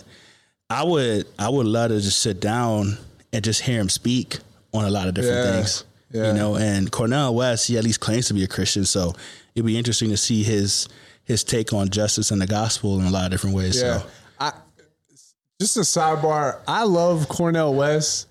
I would I would love to just sit down and just hear him speak on a lot of different yeah, things. Yeah. You know, and Cornel West, he at least claims to be a Christian, so it'd be interesting to see his his take on justice and the gospel in a lot of different ways. Yeah. So, I, just a sidebar. I love Cornel West.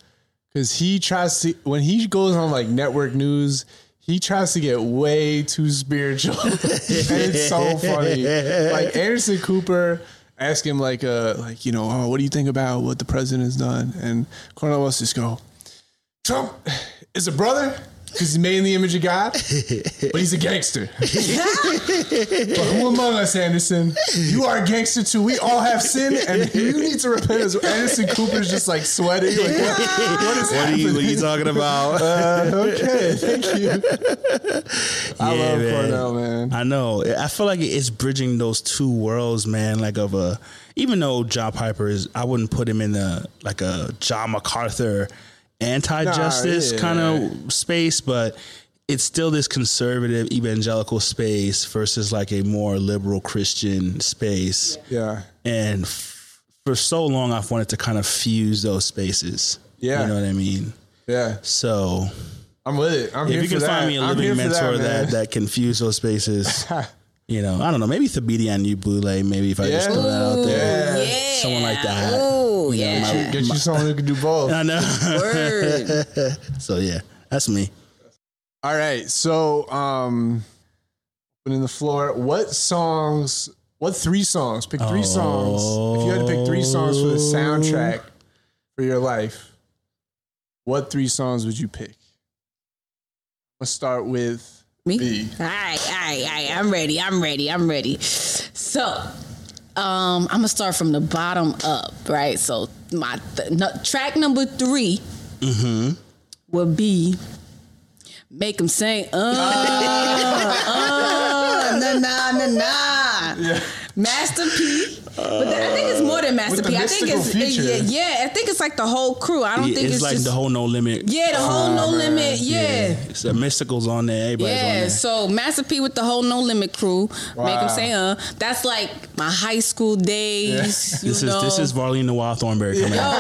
Because he tries to, when he goes on like network news, he tries to get way too spiritual. And it's so funny. Like Anderson Cooper asked him like, uh, like you know, oh, what do you think about what the president has done? And Cornel West just go, Trump is a brother. because he's made in the image of God, but he's a gangster. Yeah. But who among us, Anderson? You are a gangster too. We all have sin, and you need to repent as well. Anderson Cooper's just like sweating. Like, what, what is what happening? Are you, what are you talking about? Uh, okay, thank you. I yeah, love man. Cornel, man. I know. I feel like it's bridging those two worlds, man. Like of a, even though John Piper is, I wouldn't put him in the like a John MacArthur anti-justice nah, yeah. kind of space, but it's still this conservative evangelical space versus like a more liberal Christian space. Yeah. And f- for so long, I've wanted to kind of fuse those spaces. Yeah. You know what I mean? Yeah. So I'm with it. I'm if here you can for find that. me a I'm living mentor that, that that can fuse those spaces. You know, I don't know. Maybe Thabiti on you, Boulay. Maybe if I yeah. just throw that out there, yeah. someone like that. Oh, you know, yeah. My, get you someone who can do both. I know. Word. So yeah, that's me. All right. So, um, opening the floor. What songs? What three songs? Pick three oh. songs. If you had to pick three songs for the soundtrack for your life, what three songs would you pick? Let's start with. Me? B. All right, all right, all right. I'm ready. I'm ready. I'm ready. So, um, I'm gonna start from the bottom up, right? So, my th- no, track number three mm-hmm. would be "Make 'Em Sing." Uh, uh, na na na na. Yeah. Master P. But then I think it's more than Master P. I think it's it, yeah, yeah. I think it's like the whole crew. I don't yeah, think it's, it's like just, the whole No Limit. Yeah, the whole uh, No man. Limit. Yeah, yeah. It's the Mysticals on there. Everybody's yeah, on there. So Master P with the whole No Limit crew. Wow. Make 'Em Say uh. That's like my high school days. Yeah. You this know. is this is Varlene the Wild Thornberry coming out.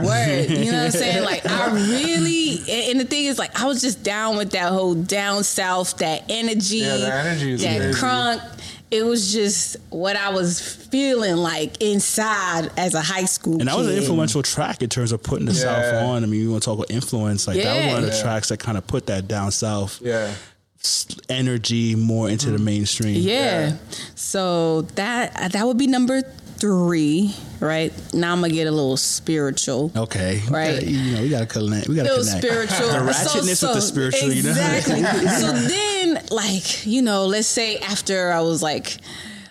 Oh, word. You know what I'm saying? Like I really and the thing is like I was just down with that whole down south, that energy, yeah, the energy is that amazing. crunk. It was just what I was feeling like inside as a high school kid. And that was an influential track in terms of putting the yeah. South on. I mean, you want to talk about influence. Like, yeah. that was one of the yeah. tracks that kind of put that down South yeah. energy more into mm. the mainstream. Yeah. yeah. So that that would be number three, right? Now I'm going to get a little spiritual. Okay. Right? We gotta, you know, we got to connect. We got to connect. spiritual. The ratchetness so, so, with the spiritual, exactly. you know? So then, like, you know, let's say after I was like,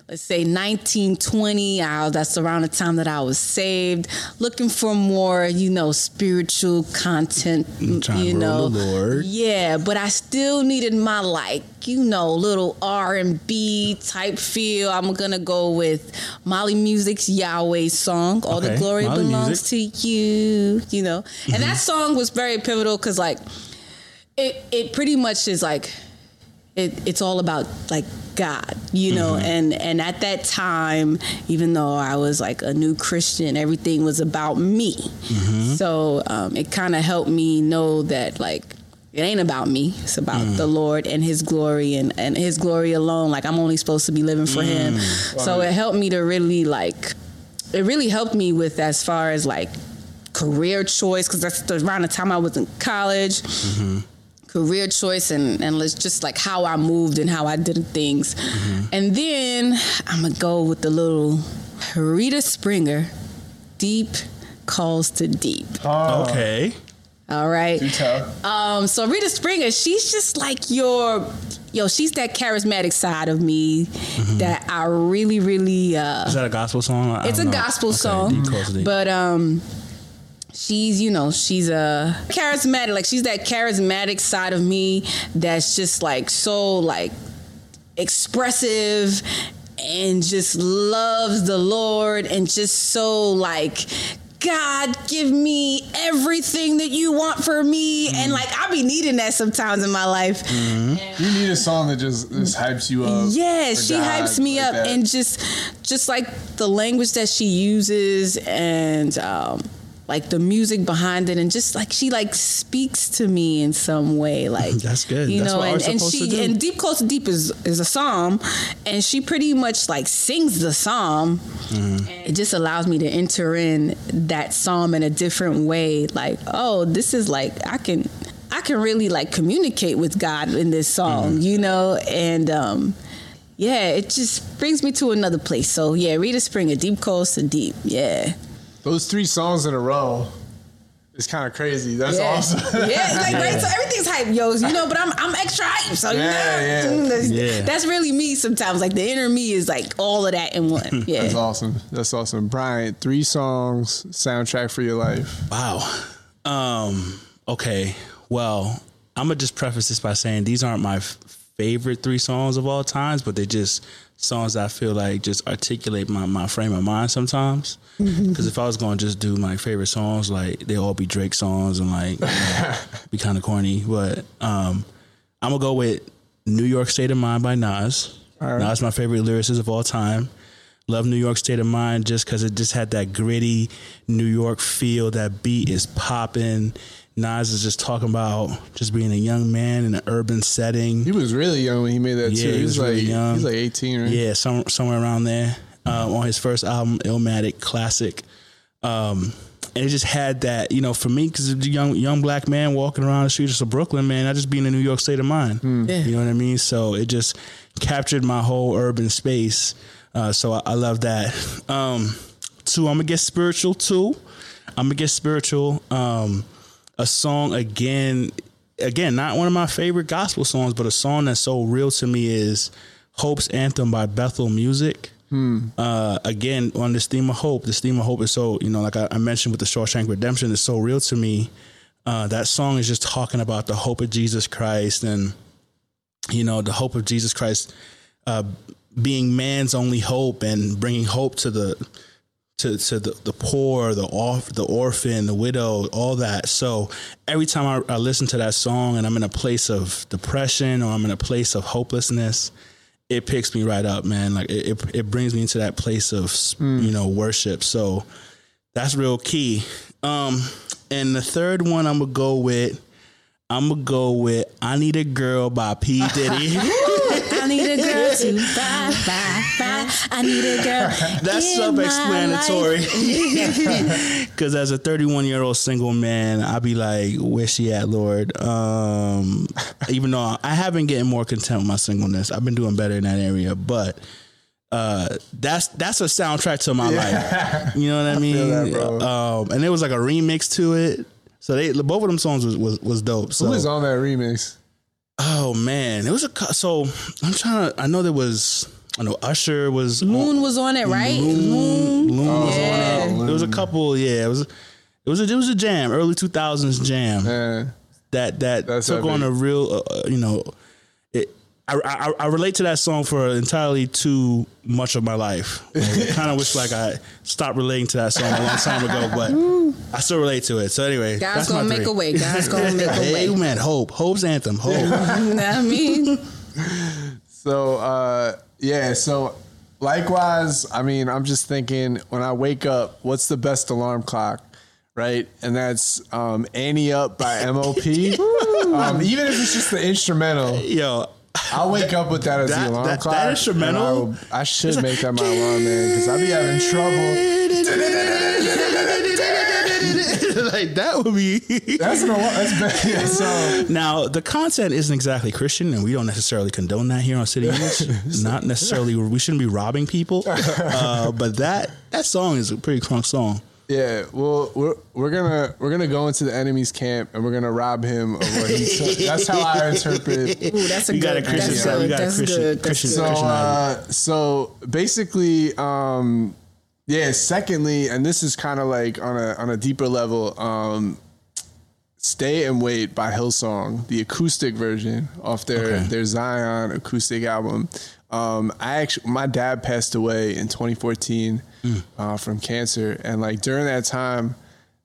let's say nineteen, twenty, I, that's around the time that I was saved, looking for more, you know, spiritual content, I'm trying you to know, the Lord. Yeah, but I still needed my like, you know, little R and B type feel. I'm going to go with Molly Music's Yahweh song, All okay. the Glory Molly Belongs Music. to You, you know, mm-hmm. and that song was very pivotal because like it, it pretty much is like, It, it's all about like God, you know, mm-hmm. and, and at that time, even though I was like a new Christian, everything was about me. Mm-hmm. So um, it kind of helped me know that like it ain't about me. It's about mm. the Lord and his glory and, and his glory alone. Like I'm only supposed to be living for mm. him. Wow. So it helped me to really like it really helped me with as far as like career choice, because that's around the time I was in college. Mm-hmm. Career choice and, and let's just like how I moved and how I did things. Mm-hmm. And then I'm going to go with the little Rita Springer, Deep Calls to Deep. Oh. Okay. All right. Um, so Rita Springer, she's just like your, yo, she's that charismatic side of me mm-hmm. that I really, really. Uh, Is that a gospel song? I it's a know. gospel okay. song. Deep Calls to Deep. But, um. She's, you know, she's a uh, charismatic, like she's that charismatic side of me that's just like so like expressive and just loves the Lord and just so like, God, give me everything that you want for me. Mm-hmm. And like, I be needing that sometimes in my life. Mm-hmm. You need a song that just, just hypes you up. Yeah, she God, hypes me like up that. And just, just like the language that she uses and, um, like the music behind it and just like she like speaks to me in some way like that's good you that's know what and, and she to do. And Deep Calls to Deep is, is a psalm and she pretty much like sings the psalm mm. It just allows me to enter in that psalm in a different way like oh this is like I can I can really like communicate with God in this song mm. you know and um yeah it just brings me to another place so yeah Rita Springer Deep Calls to Deep yeah those three songs in a row is kind of crazy. That's yeah. awesome. Yeah, like, yeah. right? So everything's hyped hype, yo. You know, but I'm I'm extra hype. So you yeah, know, yeah. That's, yeah. that's really me sometimes. Like the inner me is like all of that in one. Yeah, that's awesome. That's awesome. Brian, three songs, soundtrack for your life. Wow. Um. Okay. Well, I'm gonna just preface this by saying these aren't my f- favorite three songs of all times, but they just. Songs I feel like just articulate my, my frame of mind sometimes. Because mm-hmm. if I was going to just do my favorite songs, like they all be Drake songs and like you know, be kind of corny. But um, I'm going to go with New York State of Mind by Nas. All right. Nas is my favorite lyricist of all time. Love New York State of Mind just because it just had that gritty New York feel. That beat is popping. Nas is just talking about just being a young man in an urban setting. He was really young when he made that yeah, too. He, he was, was like really young. He was like eighteen, right? Yeah, some, somewhere around there. Um, on his first album, Illmatic, classic. Um, and it just had that, you know, for me, because a young young black man walking around the streets of Brooklyn, man, I just be in a New York state of mind. Mm. Yeah. You know what I mean? So it just captured my whole urban space. Uh, so I, I love that. Um, two, I'm gonna get spiritual too. I'm gonna get spiritual. Um, A song, again, again, not one of my favorite gospel songs, but a song that's so real to me is Hope's Anthem by Bethel Music. Hmm. Uh, again, on this theme of hope, this theme of hope is so, you know, like I, I mentioned with The Shawshank Redemption, it's so real to me. Uh, that song is just talking about the hope of Jesus Christ and, you know, the hope of Jesus Christ uh, being man's only hope and bringing hope to the To, to the, the poor, the off, the orphan, the widow, all that. So every time I, I listen to that song and I'm in a place of depression or I'm in a place of hopelessness, it picks me right up, man. Like it, it, it brings me into that place of, mm. you know, worship. So that's real key. Um, and the third one I'm going to go with, I'm going to go with I Need a Girl by P. Diddy. I need a girl to bye, bye, bye. I need a girl. That's self-explanatory. Because as a thirty-one-year-old single man, I be like, where she at, Lord? Um, even though I have been getting more content with my singleness. I've been doing better in that area. But uh, that's that's a soundtrack to my yeah. life. You know what I mean? I feel that, bro. Um, and there was like a remix to it. So they both of them songs was, was, was dope. So. Who was on that remix? Oh man, it was a so I'm trying to. I know there was. I know Usher was. Moon on, was on it, right? Moon, Moon, Moon oh, was yeah. on it. There was a couple. Yeah, it was. It was a. It was a jam. Early two thousands jam. Man. That that That's took on a real. Uh, you know, it. I, I I relate to that song for entirely too much of my life. Like, I kind of wish like I stopped relating to that song a long time ago, but Ooh. I still relate to it. So anyway, God's that's gonna my make three. a way. God's gonna make a way. Amen. Hope. Hope's anthem. Hope. You know what I mean? So uh, yeah. So likewise, I mean, I'm just thinking when I wake up, what's the best alarm clock? Right, and that's um, Annie Up by M O P. um, even if it's just the instrumental, yo. I'll wake up with that as that, the alarm that, clock. That instrumental. I, will, I should like, make that my alarm, man, because I'll be having trouble. Like, that would be. That's an alarm. That's bad. Yeah, so. Now, the content isn't exactly Christian, and we don't necessarily condone that here on City Units. Not necessarily. We shouldn't be robbing people. Uh, but that that song is a pretty crunk song. Yeah, well, we're we're gonna we're gonna go into the enemy's camp and we're gonna rob him of what he took. That's how I interpret. Ooh, that's a you good. Got a Christian that's good. You got that's a Christian. Good. Christian. So, uh, so basically, um, yeah. Secondly, and this is kind of like on a on a deeper level. Um, Stay and Wait by Hillsong, the acoustic version off their okay. their Zion acoustic album. Um, I actually, my dad passed away in twenty fourteen mm. uh, from cancer. And like during that time,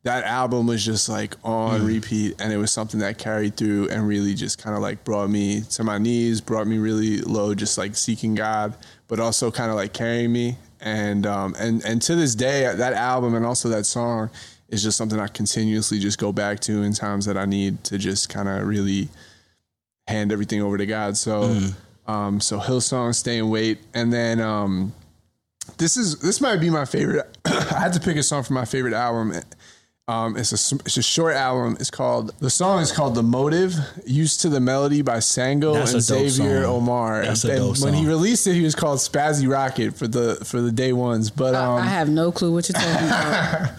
that album was just like on mm. repeat. And it was something that carried through and really just kind of like brought me to my knees, brought me really low, just like seeking God, but also kind of like carrying me. And, um, and, and to this day, that album and also that song is just something I continuously just go back to in times that I need to just kind of really hand everything over to God. So, mm. Um, so Hillsong, Stay and Wait. And then, um, this is, this might be my favorite. I had to pick a song from my favorite album. Um, it's a, it's a short album. It's called, the song is called The Motive, Used to the Melody by Sango That's and Xavier song. Omar. That's and, a dope and song. When he released it, he was called Spazzy Rocket for the, for the day ones. But, um, I, I have no clue what you're talking about.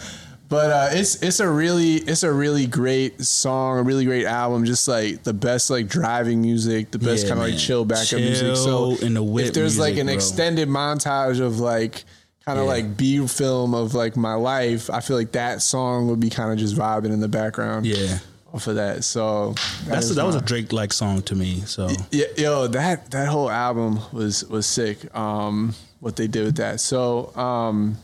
But uh, it's it's a really it's a really great song, a really great album. Just like the best like driving music, the best yeah, kind of like chill backup chill music. So in the whip if there's music, like an bro. extended montage of like kind of yeah. like B film of like my life, I feel like that song would be kind of just vibing in the background. Yeah. Off of that. So that that's a, that was a Drake like song to me. So yeah, yo, that that whole album was was sick. Um, what they did with that. So um.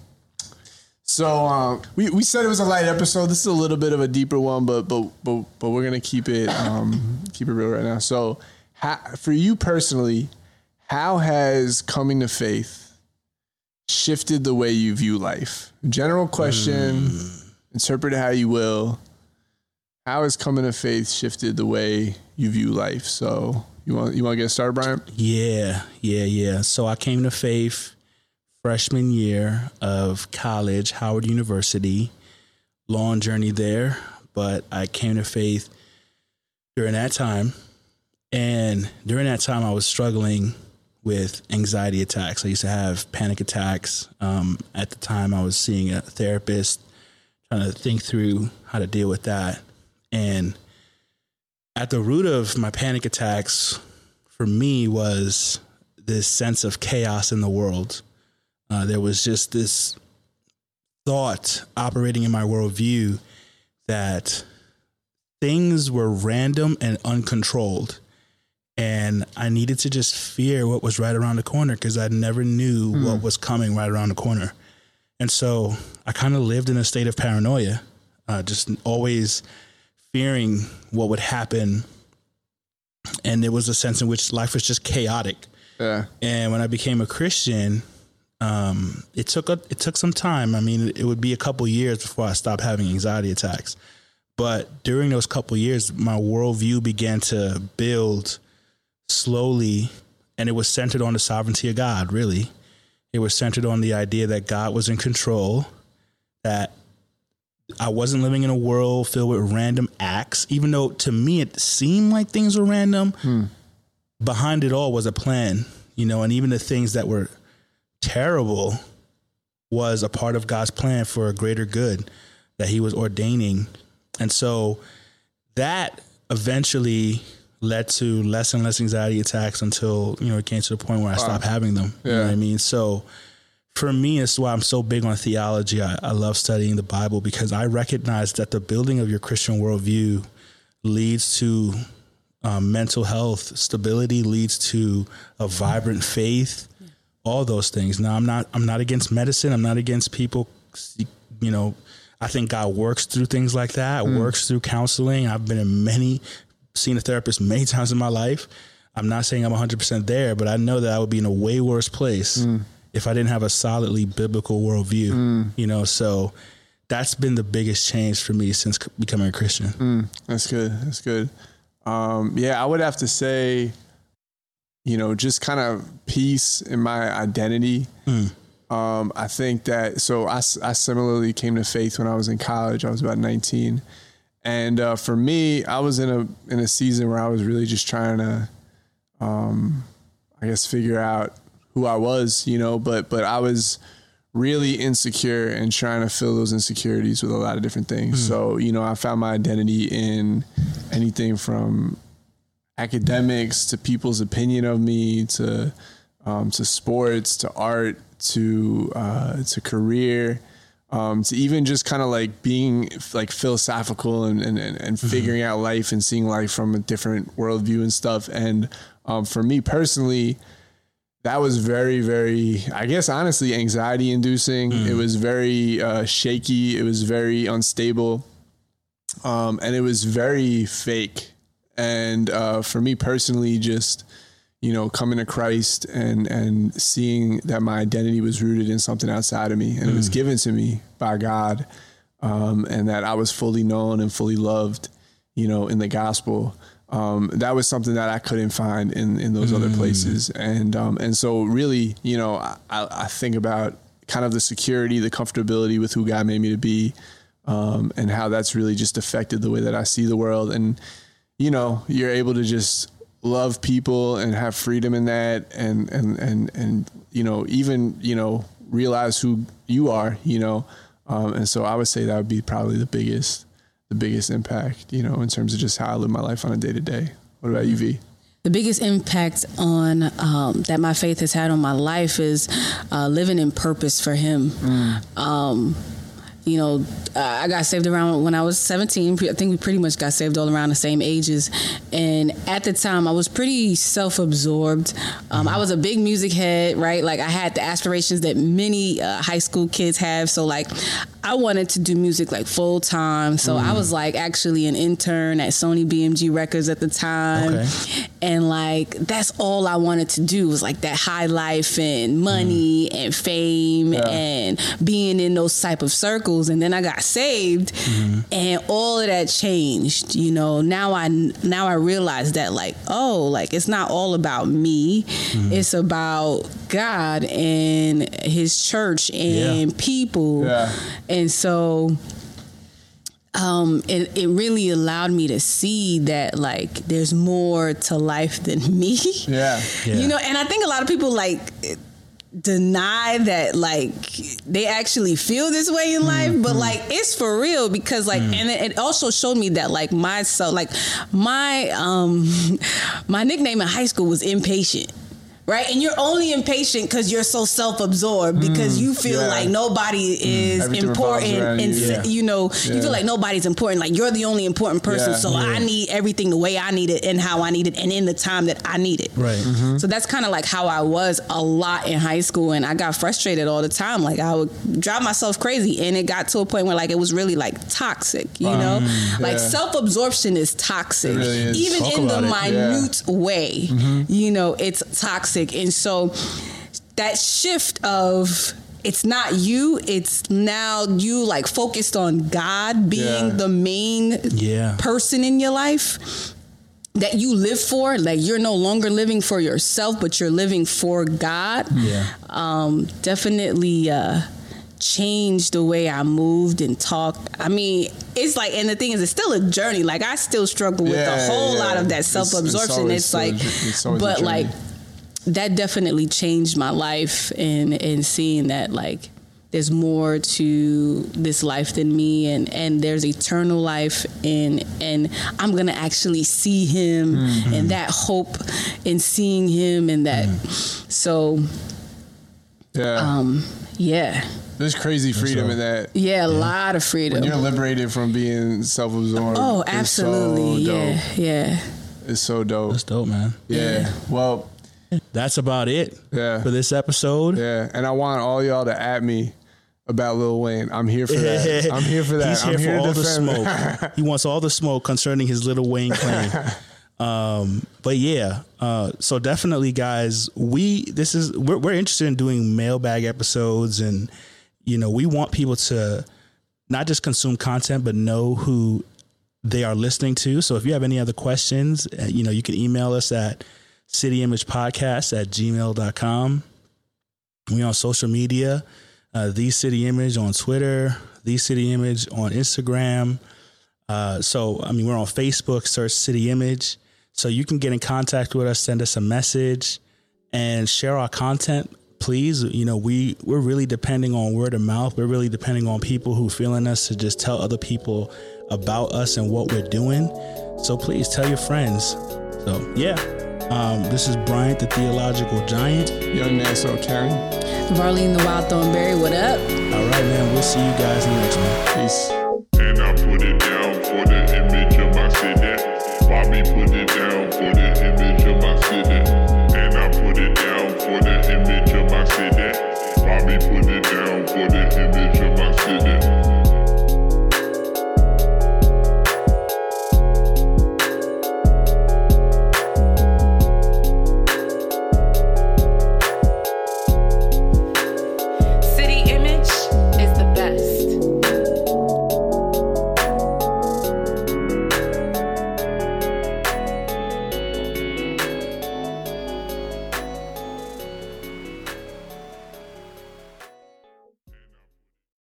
So um, we, we said it was a light episode. This is a little bit of a deeper one, but but but, but we're gonna keep it um, keep it real right now. So how, for you personally, how has coming to faith shifted the way you view life? General question. Mm. Interpret it how you will. How has coming to faith shifted the way you view life? So you want you want to get started, Brian? Yeah, yeah, yeah. So I came to faith freshman year of college, Howard University, long journey there, but I came to faith during that time. And during that time, I was struggling with anxiety attacks. I used to have panic attacks. Um, at the time, I was seeing a therapist, trying to think through how to deal with that. And at the root of my panic attacks for me was this sense of chaos in the world. Uh, there was just this thought operating in my worldview that things were random and uncontrolled. And I needed to just fear what was right around the corner because I never knew mm. what was coming right around the corner. And so I kind of lived in a state of paranoia, uh, just always fearing what would happen. And there was a sense in which life was just chaotic. Yeah. And when I became a Christian, Um, it took a, it took some time. I mean, it would be a couple years before I stopped having anxiety attacks. But during those couple years, my worldview began to build slowly, and it was centered on the sovereignty of God, really. It was centered on the idea that God was in control, that I wasn't living in a world filled with random acts, even though to me it seemed like things were random. Hmm. Behind it all was a plan, you know, and even the things that were terrible was a part of God's plan for a greater good that he was ordaining. And so that eventually led to less and less anxiety attacks until, you know, it came to the point where I stopped wow. having them. Yeah. You know what I mean? So for me, it's why I'm so big on theology. I, I love studying the Bible because I recognize that the building of your Christian worldview leads to um, mental health stability, leads to a vibrant faith, all those things. Now, I'm not, I'm not against medicine. I'm not against people, you know, I think God works through things like that, mm. works through counseling. I've been in many, seen a therapist many times in my life. I'm not saying I'm one hundred percent there, but I know that I would be in a way worse place mm. if I didn't have a solidly biblical worldview, mm. you know? So that's been the biggest change for me since becoming a Christian. Mm. That's good. That's good. Um, yeah, I would have to say, you know, just kind of peace in my identity. Mm. Um, I think that, so I, I similarly came to faith when I was in college. I was about nineteen. And uh, for me, I was in a in a season where I was really just trying to, um, I guess, figure out who I was, you know, but but I was really insecure and trying to fill those insecurities with a lot of different things. Mm. So, you know, I found my identity in anything from academics to people's opinion of me, to um, to sports, to art, to uh, to career, um, to even just kind of like being like philosophical and and, and mm-hmm. figuring out life and seeing life from a different worldview and stuff. And um, for me personally, that was very, very, I guess, honestly, anxiety inducing. Mm. It was very uh, shaky. It was very unstable. Um, and it was very fake. And uh, for me personally, just, you know, coming to Christ and and seeing that my identity was rooted in something outside of me and mm. it was given to me by God, um, and that I was fully known and fully loved, you know, in the gospel. Um, that was something that I couldn't find in, in those mm. other places. And um, and so really, you know, I, I think about kind of the security, the comfortability with who God made me to be, um, and how that's really just affected the way that I see the world. And you know, you're able to just love people and have freedom in that, and, and, and, and, you know, even, you know, realize who you are, you know, Um, and so I would say that would be probably the biggest, the biggest impact, you know, in terms of just how I live my life on a day to day. What about you, V? The biggest impact on um, that my faith has had on my life is uh, living in purpose for Him. Mm. Um, you know, I got saved around when I was seventeen. I think we pretty much got saved all around the same ages. And at the time, I was pretty self-absorbed. Um, I was a big music head, right? Like, I had the aspirations that many uh, high school kids have. So, like, I wanted to do music, like, full-time. So mm. I was, like, actually an intern at Sony B M G Records at the time. Okay. And, like, that's all I wanted to do was, like, that high life and money mm. and fame yeah. and being in those type of circles. And then I got saved mm-hmm. and all of that changed, you know. Now I now I realize that, like, oh, like, it's not all about me. Mm-hmm. It's about God and His church and yeah. people. Yeah. And so um, it, it really allowed me to see that, like, there's more to life than me. Yeah. yeah. You know, and I think a lot of people, like, deny that, like, they actually feel this way in life, mm-hmm. but, like, it's for real, because, like, mm. and it, it also showed me that, like, myself, like, my um my nickname in high school was impatient. Right? And you're only impatient because you're so self-absorbed, because mm, you feel yeah. like nobody is mm, important. And, you, yeah. you know, yeah. you feel like nobody's important. Like, you're the only important person. Yeah, so yeah. I need everything the way I need it and how I need it and in the time that I need it. Right. Mm-hmm. So that's kind of like how I was a lot in high school. And I got frustrated all the time. Like, I would drive myself crazy. And it got to a point where, like, it was really, like, toxic, you um, know? Yeah. Like, self-absorption is toxic. It really is. Even Talk in the minute yeah. way, mm-hmm. you know, it's toxic. And so that shift of, it's not you, it's now you, like, focused on God being yeah. the main yeah. person in your life that you live for. Like, you're no longer living for yourself, but you're living for God. Yeah. Um, definitely uh, changed the way I moved and talked. I mean, it's like, and the thing is, it's still a journey. Like, I still struggle with yeah, a whole yeah. lot of that self-absorption. It's, it's, always, it's like, it's but like, that definitely changed my life, and, and seeing that, like, there's more to this life than me, and, and there's eternal life, and and I'm gonna actually see Him, mm-hmm. and that hope in seeing Him, and that mm-hmm. so yeah um yeah there's crazy freedom sure. in that. Yeah, a yeah. lot of freedom. When you're liberated from being self-absorbed. Oh, absolutely. So yeah, dope. yeah. It's so dope. That's dope, man. Yeah. yeah. Well, that's about it yeah. for this episode. Yeah, and I want all y'all to at me about Lil Wayne. I'm here for that. I'm here for that. He's here I'm for here all the smoke. He wants all the smoke concerning his Lil Wayne claim. um, but yeah, uh, so definitely, guys, we this is we're, we're interested in doing mailbag episodes, and, you know, we want people to not just consume content, but know who they are listening to. So if you have any other questions, you know, you can email us at city image podcast at gmail dot com. We're on social media, uh, The City Image on Twitter, The City Image on Instagram. Uh, so, I mean, we're on Facebook, search City Image. So you can get in contact with us, send us a message, and share our content, please. You know, we, we're really depending on word of mouth. We're really depending on people who feel in us to just tell other people about us and what we're doing. So please tell your friends. So, yeah. Um, this is Brian, the Theological Giant. Young Nassau County. Varlene, the Wild Thornberry, what up? All right, man. We'll see you guys in the next one. Peace.